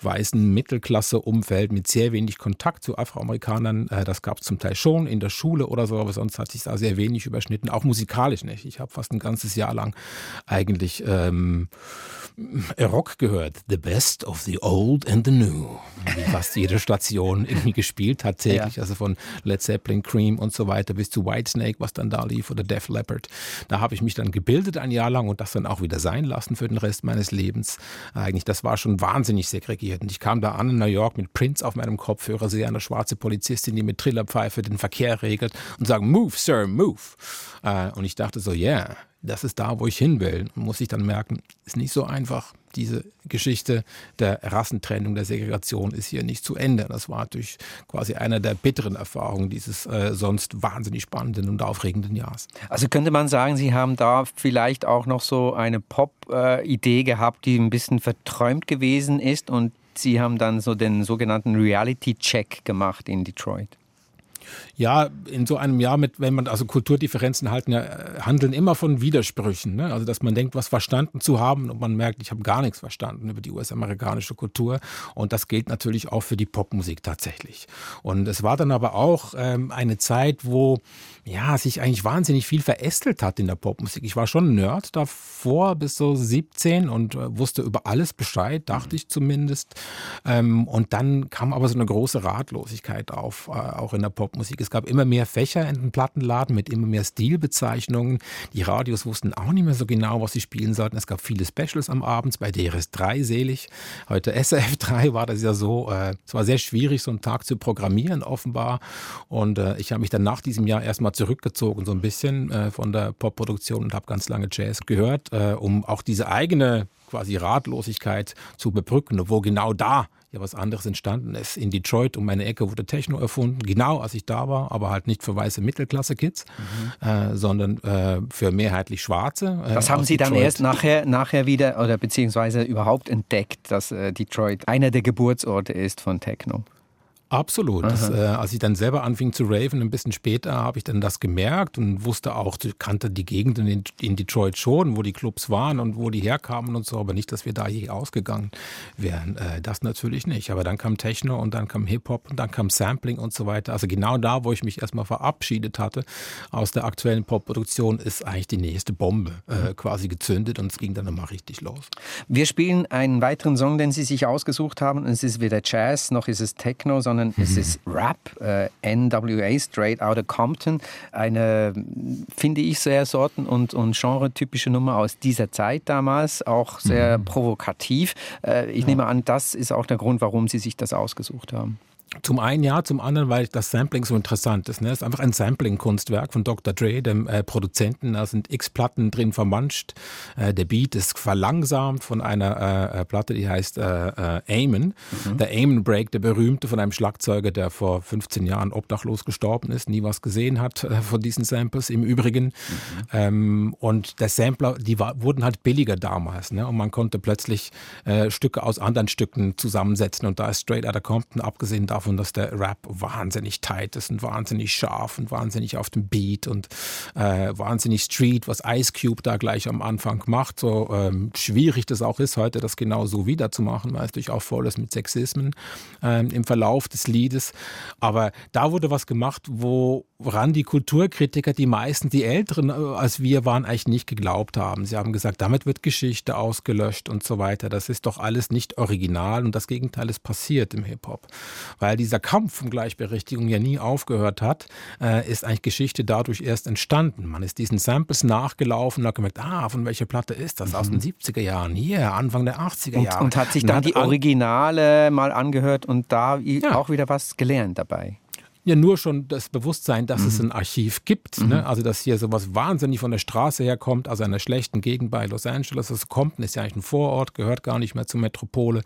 weißen Mittelklasse-Umfeld mit sehr wenig Kontakt zu Afroamerikanern. Äh, das gab es zum Teil schon in der Schule oder so, aber sonst hat sich da sehr wenig überschnitten, auch musikalisch nicht. Ich habe fast ein ganzes Jahr lang eigentlich ähm, Rock gehört. The best of the old and the new. Wie fast jede Station irgendwie gespielt hat täglich, ja. Also von Led Zeppelin, Cream und so weiter bis zu Whitesnake, was dann da lief, oder Def Leppard. Da habe ich mich dann gebildet ein Jahr lang und das dann auch wieder sein lassen für den Rest meines Lebens. Eigentlich, das war schon wahnsinnig segregiert. Und ich kam da an in New York mit Prince auf meinem Kopfhörer, sehe eine schwarze Polizistin, die mit Trillerpfeife den Verkehr regelt und sagt, move, sir, move. Und ich dachte so, yeah, das ist da, wo ich hin will. Und muss ich dann merken, ist nicht so einfach. Diese Geschichte der Rassentrennung, der Segregation ist hier nicht zu Ende. Das war natürlich quasi einer der bitteren Erfahrungen dieses äh, sonst wahnsinnig spannenden und aufregenden Jahres. Also könnte man sagen, Sie haben da vielleicht auch noch so eine Pop-Idee gehabt, die ein bisschen verträumt gewesen ist, und Sie haben dann so den sogenannten Reality-Check gemacht in Detroit. Ja, in so einem Jahr mit, wenn man, also Kulturdifferenzen halten ja, handeln immer von Widersprüchen, ne? Also dass man denkt, was verstanden zu haben, und man merkt, ich habe gar nichts verstanden über die U S-amerikanische Kultur, und das gilt natürlich auch für die Popmusik tatsächlich. Und es war dann aber auch ähm, eine Zeit, wo ja, sich eigentlich wahnsinnig viel verästelt hat in der Popmusik. Ich war schon Nerd davor bis so siebzehn und äh, wusste über alles Bescheid, dachte ich zumindest. Ähm, und dann kam aber so eine große Ratlosigkeit auf, äh, auch in der Popmusik. Popmusik. Es gab immer mehr Fächer in den Plattenladen mit immer mehr Stilbezeichnungen. Die Radios wussten auch nicht mehr so genau, was sie spielen sollten. Es gab viele Specials am Abend, bei D R S drei selig. Heute S R F drei war das ja so. Äh, es war sehr schwierig, so einen Tag zu programmieren offenbar. Und äh, ich habe mich dann nach diesem Jahr erstmal zurückgezogen, so ein bisschen äh, von der Popproduktion und habe ganz lange Jazz gehört, äh, um auch diese eigene quasi Ratlosigkeit zu bebrücken, wo genau da ja was anderes entstanden ist. In Detroit um meine Ecke wurde Techno erfunden, genau als ich da war, aber halt nicht für weiße Mittelklasse-Kids, mhm. äh, sondern äh, für mehrheitlich Schwarze. Äh, das haben Sie Detroit. Dann erst nachher, nachher wieder oder beziehungsweise überhaupt entdeckt, dass äh, Detroit einer der Geburtsorte ist von Techno? Absolut. Das, äh, als ich dann selber anfing zu raven, ein bisschen später, habe ich dann das gemerkt und wusste auch, kannte die Gegend in, in Detroit schon, wo die Clubs waren und wo die herkamen und so, aber nicht, dass wir da je ausgegangen wären. Äh, das natürlich nicht. Aber dann kam Techno und dann kam Hip-Hop und dann kam Sampling und so weiter. Also genau da, wo ich mich erstmal verabschiedet hatte aus der aktuellen Popproduktion, ist eigentlich die nächste Bombe äh, quasi gezündet und es ging dann nochmal richtig los. Wir spielen einen weiteren Song, den Sie sich ausgesucht haben. Es ist weder Jazz, noch ist es Techno, sondern es ist Rap, äh, N W A, Straight Outta Compton, eine, finde ich, sehr sorten- und, und genre-typische Nummer aus dieser Zeit damals, auch sehr mhm. provokativ. Äh, ich ja. nehme an, das ist auch der Grund, warum Sie sich das ausgesucht haben. Zum einen ja, zum anderen, weil das Sampling so interessant ist. Ne? Es ist einfach ein Sampling-Kunstwerk von Doktor Dre, dem äh, Produzenten. Da sind x Platten drin vermanscht. Äh, der Beat ist verlangsamt von einer äh, Platte, die heißt äh, äh, Amen. Mhm. Der Amen-Break, der berühmte von einem Schlagzeuger, der vor fünfzehn Jahren obdachlos gestorben ist, nie was gesehen hat äh, von diesen Samples im Übrigen. Mhm. Ähm, und der Sampler, die war, wurden halt billiger damals. Ne? Und man konnte plötzlich äh, Stücke aus anderen Stücken zusammensetzen. Und da ist Straight Outta Compton, abgesehen davon, davon, dass der Rap wahnsinnig tight ist und wahnsinnig scharf und wahnsinnig auf dem Beat und äh, wahnsinnig Street, was Ice Cube da gleich am Anfang macht, so ähm, schwierig das auch ist, heute das genau so wieder zu machen, weil es natürlich auch voll ist mit Sexismen ähm, im Verlauf des Liedes. Aber da wurde was gemacht, woran die Kulturkritiker, die meisten, die Älteren als wir waren, eigentlich nicht geglaubt haben. Sie haben gesagt, damit wird Geschichte ausgelöscht und so weiter. Das ist doch alles nicht original und das Gegenteil ist passiert im Hip-Hop. Weil Weil dieser Kampf um Gleichberechtigung ja nie aufgehört hat, äh, ist eigentlich Geschichte dadurch erst entstanden. Man ist diesen Samples nachgelaufen und hat gemerkt, ah, von welcher Platte ist das? Mhm. Aus den siebziger Jahren, hier, Anfang der achtziger Jahre. Und, und hat sich dann hat die Originale mal angehört und da ja. auch wieder was gelernt dabei. Ja, nur schon das Bewusstsein, dass mhm. es ein Archiv gibt. Mhm. Ne? Also, dass hier sowas wahnsinnig von der Straße herkommt, also einer schlechten Gegend bei Los Angeles. Das Compton ist ja eigentlich ein Vorort, gehört gar nicht mehr zur Metropole.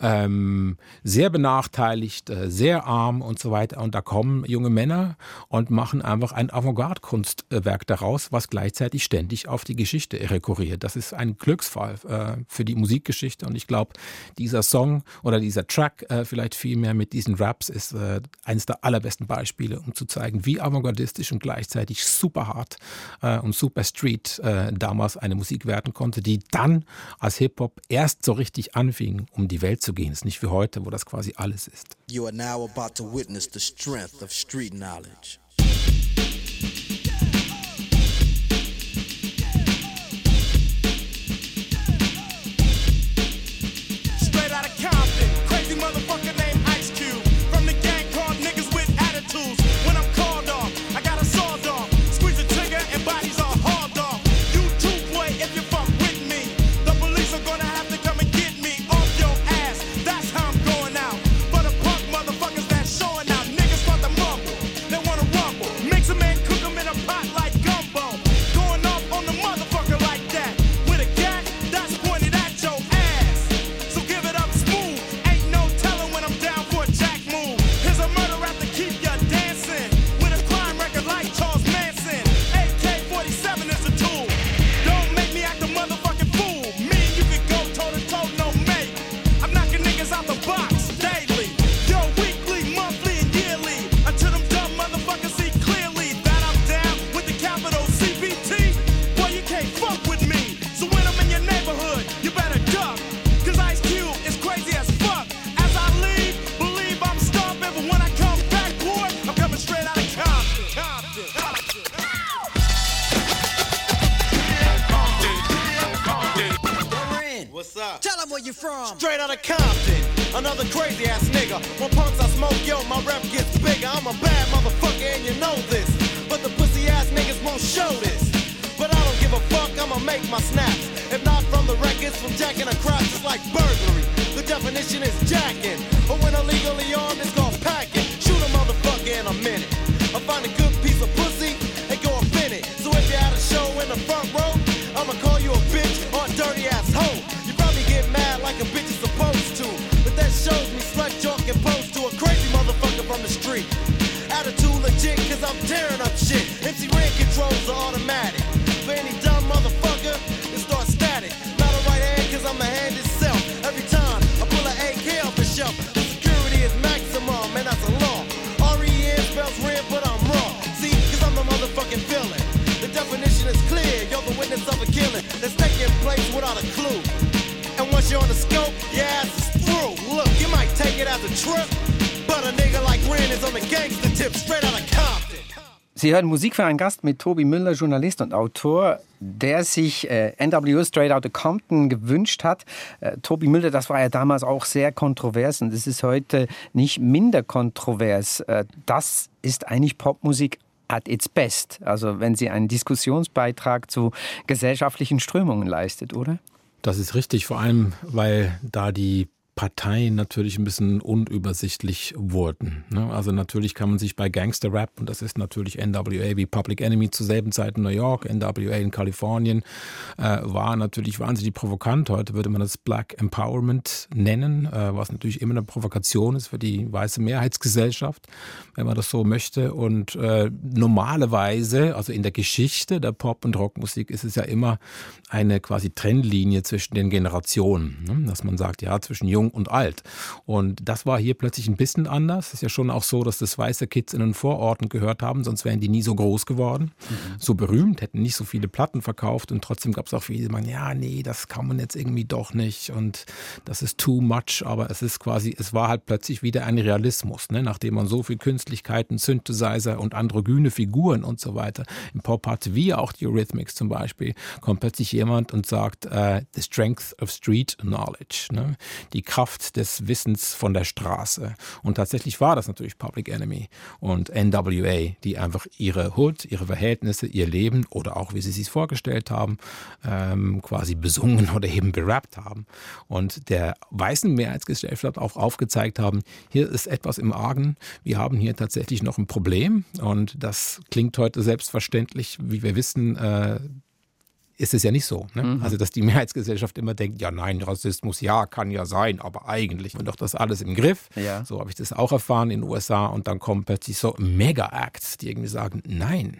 Ähm, sehr benachteiligt, sehr arm und so weiter. Und da kommen junge Männer und machen einfach ein Avantgarde-Kunstwerk daraus, was gleichzeitig ständig auf die Geschichte rekurriert. Das ist ein Glücksfall äh, für die Musikgeschichte. Und ich glaube, dieser Song oder dieser Track äh, vielleicht vielmehr mit diesen Raps ist äh, eines der allerbesten Beispiele, um zu zeigen, wie avantgardistisch und gleichzeitig super hart äh, und super street äh, damals eine Musik werden konnte, die dann als Hip-Hop erst so richtig anfing, um die Welt zu gehen. Es ist nicht wie heute, wo das quasi alles ist. You are now about to witness the strength of street knowledge. What's up? Tell them where you from. Straight Outta Compton. another crazy ass nigga. When punks I smoke, yo, my rep gets bigger. I'm a bad motherfucker and you know this, but the pussy ass niggas won't show this. But I don't give a fuck, I'ma make my snaps. If not from the records, from jacking a crotch, it's like burglary. The definition is jacking, but when illegally armed, it's called packing. Shoot a motherfucker in a minute. I find a good piece of pussy and go and fin it. So if you're at a show in the front row, I'ma call you a bitch or a dirty ass hoe. You probably get mad like a bitch is supposed to, but that shows me slut talk and pose to a crazy motherfucker from the street. Attitude legit, cause I'm tearing up shit. M C Ren controls are automatic. For any dumb motherfucker, it starts static. Not a right hand, cause I'm the hand itself. Every time I pull an A K off the shelf, the security is maximum, and that's a law. R E N spells red, but I'm raw. See, cause I'm the motherfucking villain. The definition is clear, you're the witness of a killing that's taking place without a clue. And once you're on the scope, your ass is through. Look, you might take it as a trip, but a nigga like Ren is on the gangster tip, straight out of Compton. Sie hören Musik für einen Gast mit Tobi Müller, Journalist und Autor, der sich äh, N W A Straight Outta Compton gewünscht hat. Äh, Tobi Müller, das war ja damals auch sehr kontrovers und es ist heute nicht minder kontrovers. Äh, das ist eigentlich Popmusik at its best. Also wenn sie einen Diskussionsbeitrag zu gesellschaftlichen Strömungen leistet, oder? Das ist richtig, vor allem weil da die Parteien natürlich ein bisschen unübersichtlich wurden. Also natürlich kann man sich bei Gangster-Rap, und das ist natürlich N W A wie Public Enemy zur selben Zeit in New York, N W A in Kalifornien, äh, war natürlich wahnsinnig provokant. Heute würde man das Black Empowerment nennen, äh, was natürlich immer eine Provokation ist für die weiße Mehrheitsgesellschaft, wenn man das so möchte. Und äh, normalerweise, also in der Geschichte der Pop- und Rockmusik, ist es ja immer eine quasi Trennlinie zwischen den Generationen. Ne? Dass man sagt, ja, zwischen Jung und alt. Und das war hier plötzlich ein bisschen anders. Es ist ja schon auch so, dass das weiße Kids in den Vororten gehört haben, sonst wären die nie so groß geworden, mhm. so berühmt, hätten nicht so viele Platten verkauft und trotzdem gab es auch viele, die sagen, ja, nee, das kann man jetzt irgendwie doch nicht und das ist too much, aber es ist quasi, es war halt plötzlich wieder ein Realismus, ne? Nachdem man so viel Künstlichkeiten, Synthesizer und androgyne Figuren und so weiter im Pop hatte, wie auch die Eurythmics zum Beispiel, kommt plötzlich jemand und sagt, uh, the strength of street knowledge, ne? Die Kraft des Wissens von der Straße. Und tatsächlich war das natürlich Public Enemy und N W A, die einfach ihre Hood, ihre Verhältnisse, ihr Leben oder auch, wie sie es sich vorgestellt haben, ähm, quasi besungen oder eben berappt haben. Und der weißen Mehrheitsgesellschaft auch aufgezeigt haben, hier ist etwas im Argen, wir haben hier tatsächlich noch ein Problem. Und das klingt heute selbstverständlich, wie wir wissen, äh, ist es ja nicht so. Ne? Mhm. Also, dass die Mehrheitsgesellschaft immer denkt, ja nein, Rassismus, ja, kann ja sein, aber eigentlich haben wir doch das alles im Griff. Ja. So habe ich das auch erfahren in den U S A und dann kommen plötzlich so Mega-Acts, die irgendwie sagen, nein,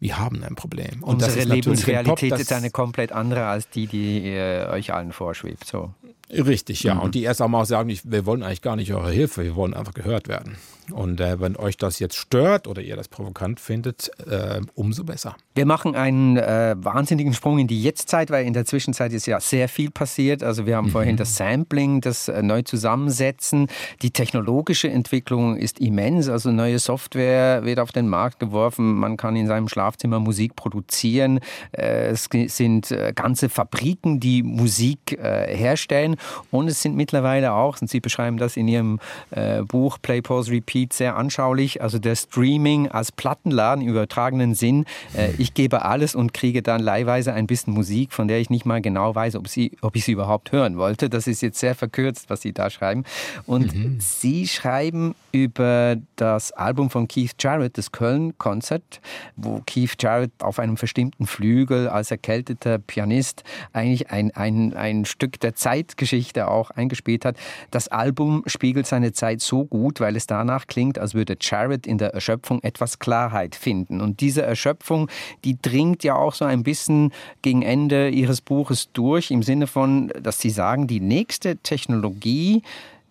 wir haben ein Problem. Und unsere das ist Lebensrealität Pop, ist eine komplett andere als die, die äh, euch allen vorschwebt. So. Richtig, ja. Mhm. Und die erst einmal sagen, wir wollen eigentlich gar nicht eure Hilfe, wir wollen einfach gehört werden. Und äh, wenn euch das jetzt stört oder ihr das provokant findet, äh, umso besser. Wir machen einen äh, wahnsinnigen Sprung in die Jetztzeit, weil in der Zwischenzeit ist ja sehr viel passiert. Also wir haben mhm. vorhin das Sampling, das äh, Neuzusammensetzen. Die technologische Entwicklung ist immens. Also neue Software wird auf den Markt geworfen. Man kann in seinem Schlafzimmer Musik produzieren. Äh, es sind äh, ganze Fabriken, die Musik äh, herstellen. Und es sind mittlerweile auch, und Sie beschreiben das in Ihrem äh, Buch Play, Pause, Repeat sehr anschaulich, also der Streaming als Plattenladen im übertragenen Sinn. Äh, ich gebe alles und kriege dann leihweise ein bisschen Musik, von der ich nicht mal genau weiß, ob, sie, ob ich sie überhaupt hören wollte. Das ist jetzt sehr verkürzt, was Sie da schreiben. Und mhm. Sie schreiben über das Album von Keith Jarrett, das Köln-Konzert, wo Keith Jarrett auf einem verstimmten Flügel als erkälteter Pianist eigentlich ein, ein, ein Stück der Zeitgeschichte Geschichte auch eingespielt hat. Das Album spiegelt seine Zeit so gut, weil es danach klingt, als würde Jarrett in der Erschöpfung etwas Klarheit finden. Und diese Erschöpfung, die dringt ja auch so ein bisschen gegen Ende ihres Buches durch, im Sinne von, dass Sie sagen, die nächste Technologie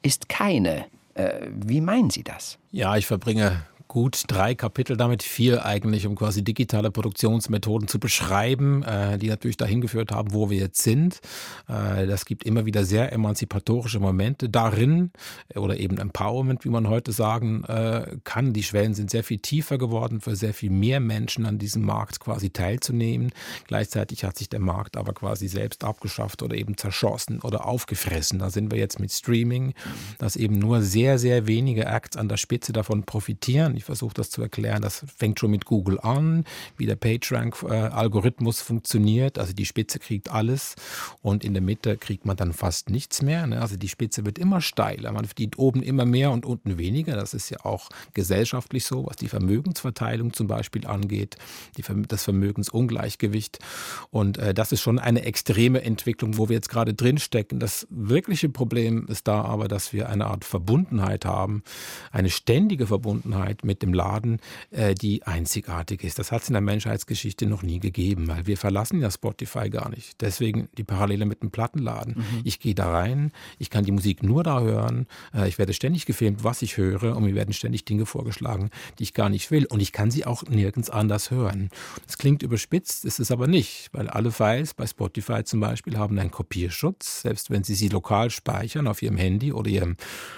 ist keine. Äh, wie meinen Sie das? Ja, ich verbringe gut drei Kapitel, damit vier eigentlich, um quasi digitale Produktionsmethoden zu beschreiben, äh, die natürlich dahin geführt haben, wo wir jetzt sind. Äh, das gibt immer wieder sehr emanzipatorische Momente darin oder eben Empowerment, wie man heute sagen äh, kann. Die Schwellen sind sehr viel tiefer geworden, für sehr viel mehr Menschen an diesem Markt quasi teilzunehmen. Gleichzeitig hat sich der Markt aber quasi selbst abgeschafft oder eben zerschossen oder aufgefressen. Da sind wir jetzt mit Streaming, dass eben nur sehr, sehr wenige Acts an der Spitze davon profitieren. Ich versuche das zu erklären. Das fängt schon mit Google an, wie der PageRank-Algorithmus funktioniert. Also die Spitze kriegt alles und in der Mitte kriegt man dann fast nichts mehr. Also die Spitze wird immer steiler. Man verdient oben immer mehr und unten weniger. Das ist ja auch gesellschaftlich so, was die Vermögensverteilung zum Beispiel angeht, die, das Vermögensungleichgewicht. Und äh, das ist schon eine extreme Entwicklung, wo wir jetzt gerade drinstecken. Das wirkliche Problem ist da aber, dass wir eine Art Verbundenheit haben, eine ständige Verbundenheit mit dem Laden, äh, die einzigartig ist. Das hat es in der Menschheitsgeschichte noch nie gegeben, weil wir verlassen ja Spotify gar nicht. Deswegen die Parallele mit dem Plattenladen. Mhm. Ich gehe da rein, ich kann die Musik nur da hören, äh, ich werde ständig gefilmt, was ich höre und mir werden ständig Dinge vorgeschlagen, die ich gar nicht will. Und ich kann sie auch nirgends anders hören. Das klingt überspitzt, ist es aber nicht, weil alle Files bei Spotify zum Beispiel haben einen Kopierschutz, selbst wenn sie sie lokal speichern auf ihrem Handy oder ihrem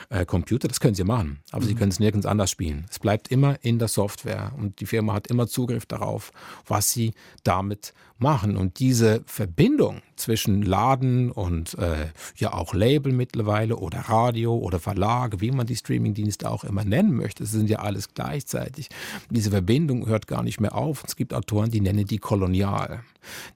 äh, Computer, das können sie machen, aber mhm. sie können es nirgends anders spielen. Es bleibt immer in der Software und die Firma hat immer Zugriff darauf, was sie damit machen. Und diese Verbindung zwischen Laden und äh, ja auch Label mittlerweile oder Radio oder Verlage, wie man die Streamingdienste auch immer nennen möchte, das sind ja alles gleichzeitig. Diese Verbindung hört gar nicht mehr auf. Es gibt Autoren, die nennen die kolonial.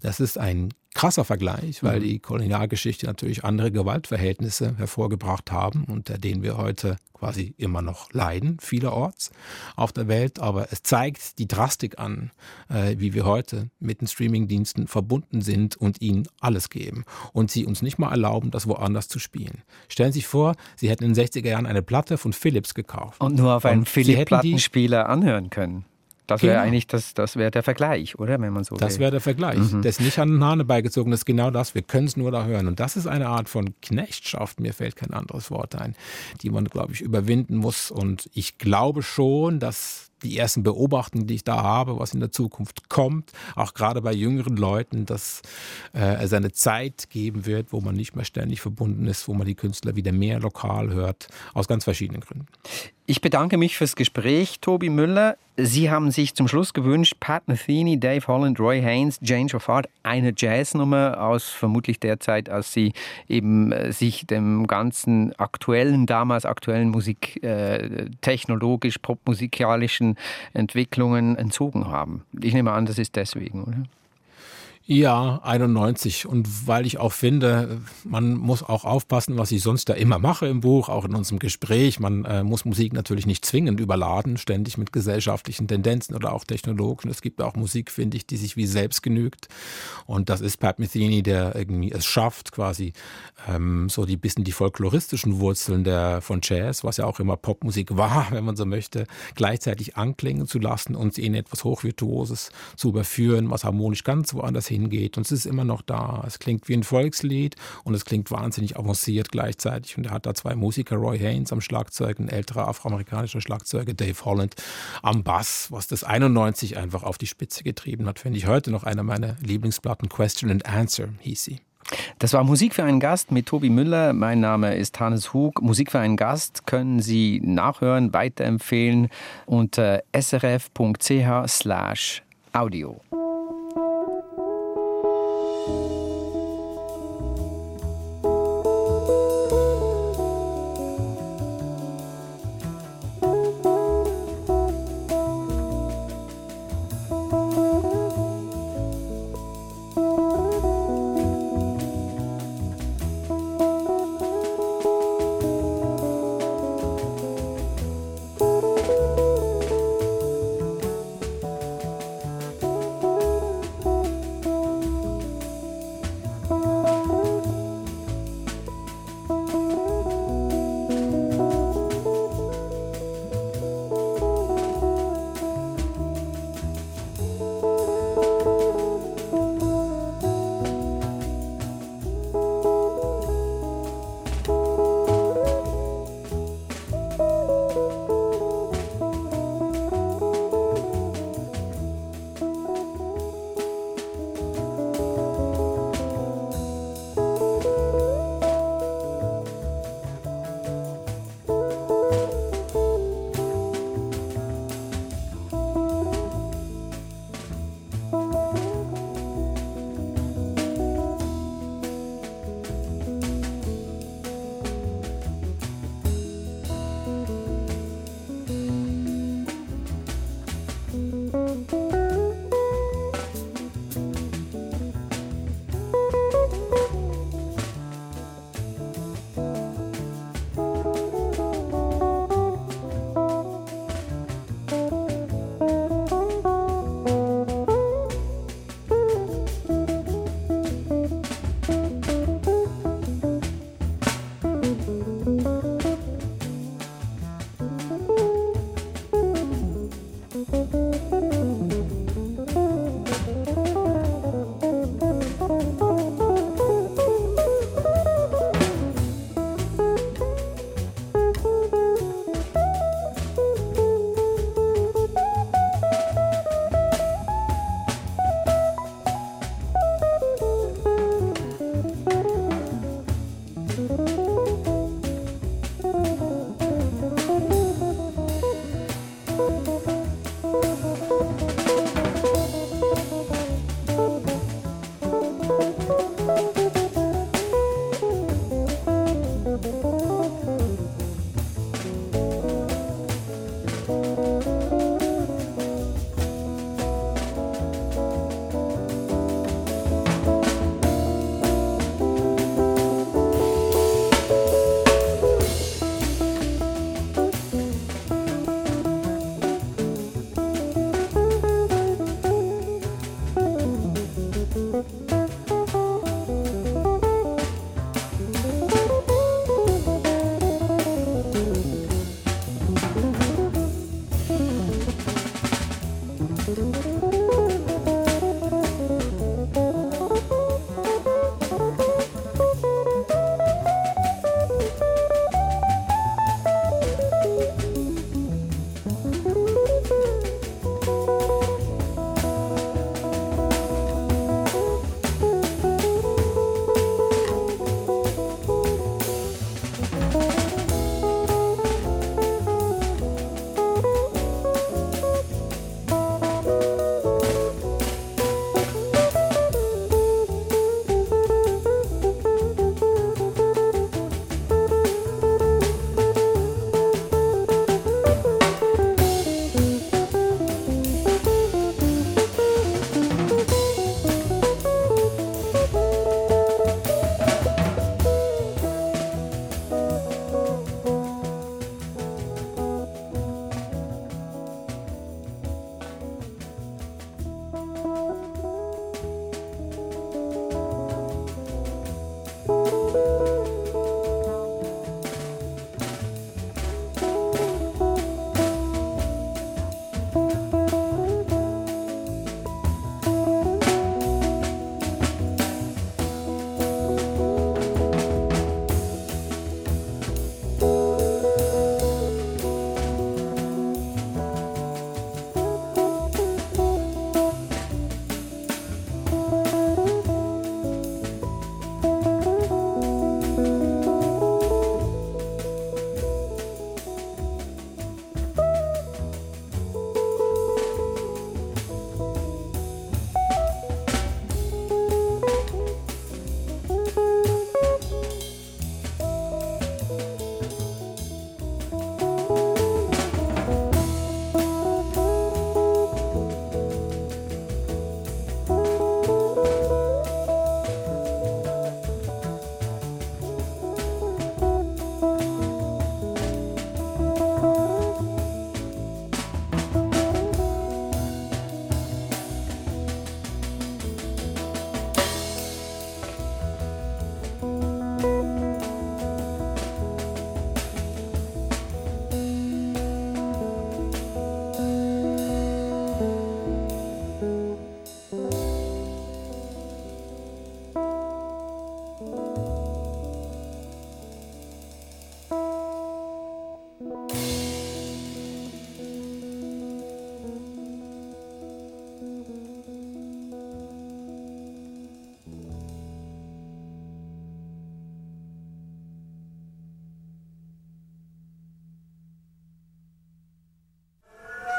Das ist ein krasser Vergleich, weil die Kolonialgeschichte natürlich andere Gewaltverhältnisse hervorgebracht haben, unter denen wir heute quasi immer noch leiden, vielerorts auf der Welt. Aber es zeigt die Drastik an, äh, wie wir heute mit den Streamingdiensten verbunden sind und ihnen alles geben. Und sie uns nicht mal erlauben, das woanders zu spielen. Stellen Sie sich vor, Sie hätten in den sechziger Jahren eine Platte von Philips gekauft. Und nur auf einen Philips-Plattenspieler anhören können. Das wäre genau. eigentlich das, das wäre der Vergleich, oder? Wenn man so das wäre der Vergleich. Mhm. Das ist nicht an den Haaren beigezogen, das ist genau das. Wir können es nur da hören. Und das ist eine Art von Knechtschaft, mir fällt kein anderes Wort ein, die man, glaube ich, überwinden muss. Und ich glaube schon, dass die ersten Beobachtungen, die ich da habe, was in der Zukunft kommt, auch gerade bei jüngeren Leuten, dass äh, es eine Zeit geben wird, wo man nicht mehr ständig verbunden ist, wo man die Künstler wieder mehr lokal hört, aus ganz verschiedenen Gründen. Ich bedanke mich fürs Gespräch, Tobi Müller. Sie haben sich zum Schluss gewünscht, Pat Metheny, Dave Holland, Roy Haynes, Change of Heart, eine Jazznummer aus vermutlich der Zeit, als Sie eben äh, sich dem ganzen aktuellen, damals aktuellen Musik, äh, technologisch, popmusikalischen Entwicklungen entzogen haben. Ich nehme an, das ist deswegen, oder? Ja, einundneunzig. Und weil ich auch finde, man muss auch aufpassen, was ich sonst da immer mache im Buch, auch in unserem Gespräch. Man äh, muss Musik natürlich nicht zwingend überladen, ständig mit gesellschaftlichen Tendenzen oder auch technologischen. Es gibt auch Musik, finde ich, die sich wie selbst genügt. Und das ist Pat Metheny, der irgendwie es schafft, quasi ähm, so die bisschen die folkloristischen Wurzeln der, von Jazz, was ja auch immer Popmusik war, wenn man so möchte, gleichzeitig anklingen zu lassen und sie in etwas Hochvirtuoses zu überführen, was harmonisch ganz woanders hingeht und es ist immer noch da. Es klingt wie ein Volkslied und es klingt wahnsinnig avanciert gleichzeitig und er hat da zwei Musiker, Roy Haynes am Schlagzeug, ein älterer afroamerikanischer Schlagzeuger, Dave Holland am Bass, was das einundneunzig einfach auf die Spitze getrieben hat, finde ich heute noch einer meiner Lieblingsplatten, Question and Answer hieß sie. Das war Musik für einen Gast mit Tobi Müller. Mein Name ist Hannes Hug. Musik für einen Gast können Sie nachhören, weiterempfehlen unter s r f punkt c h slash audio.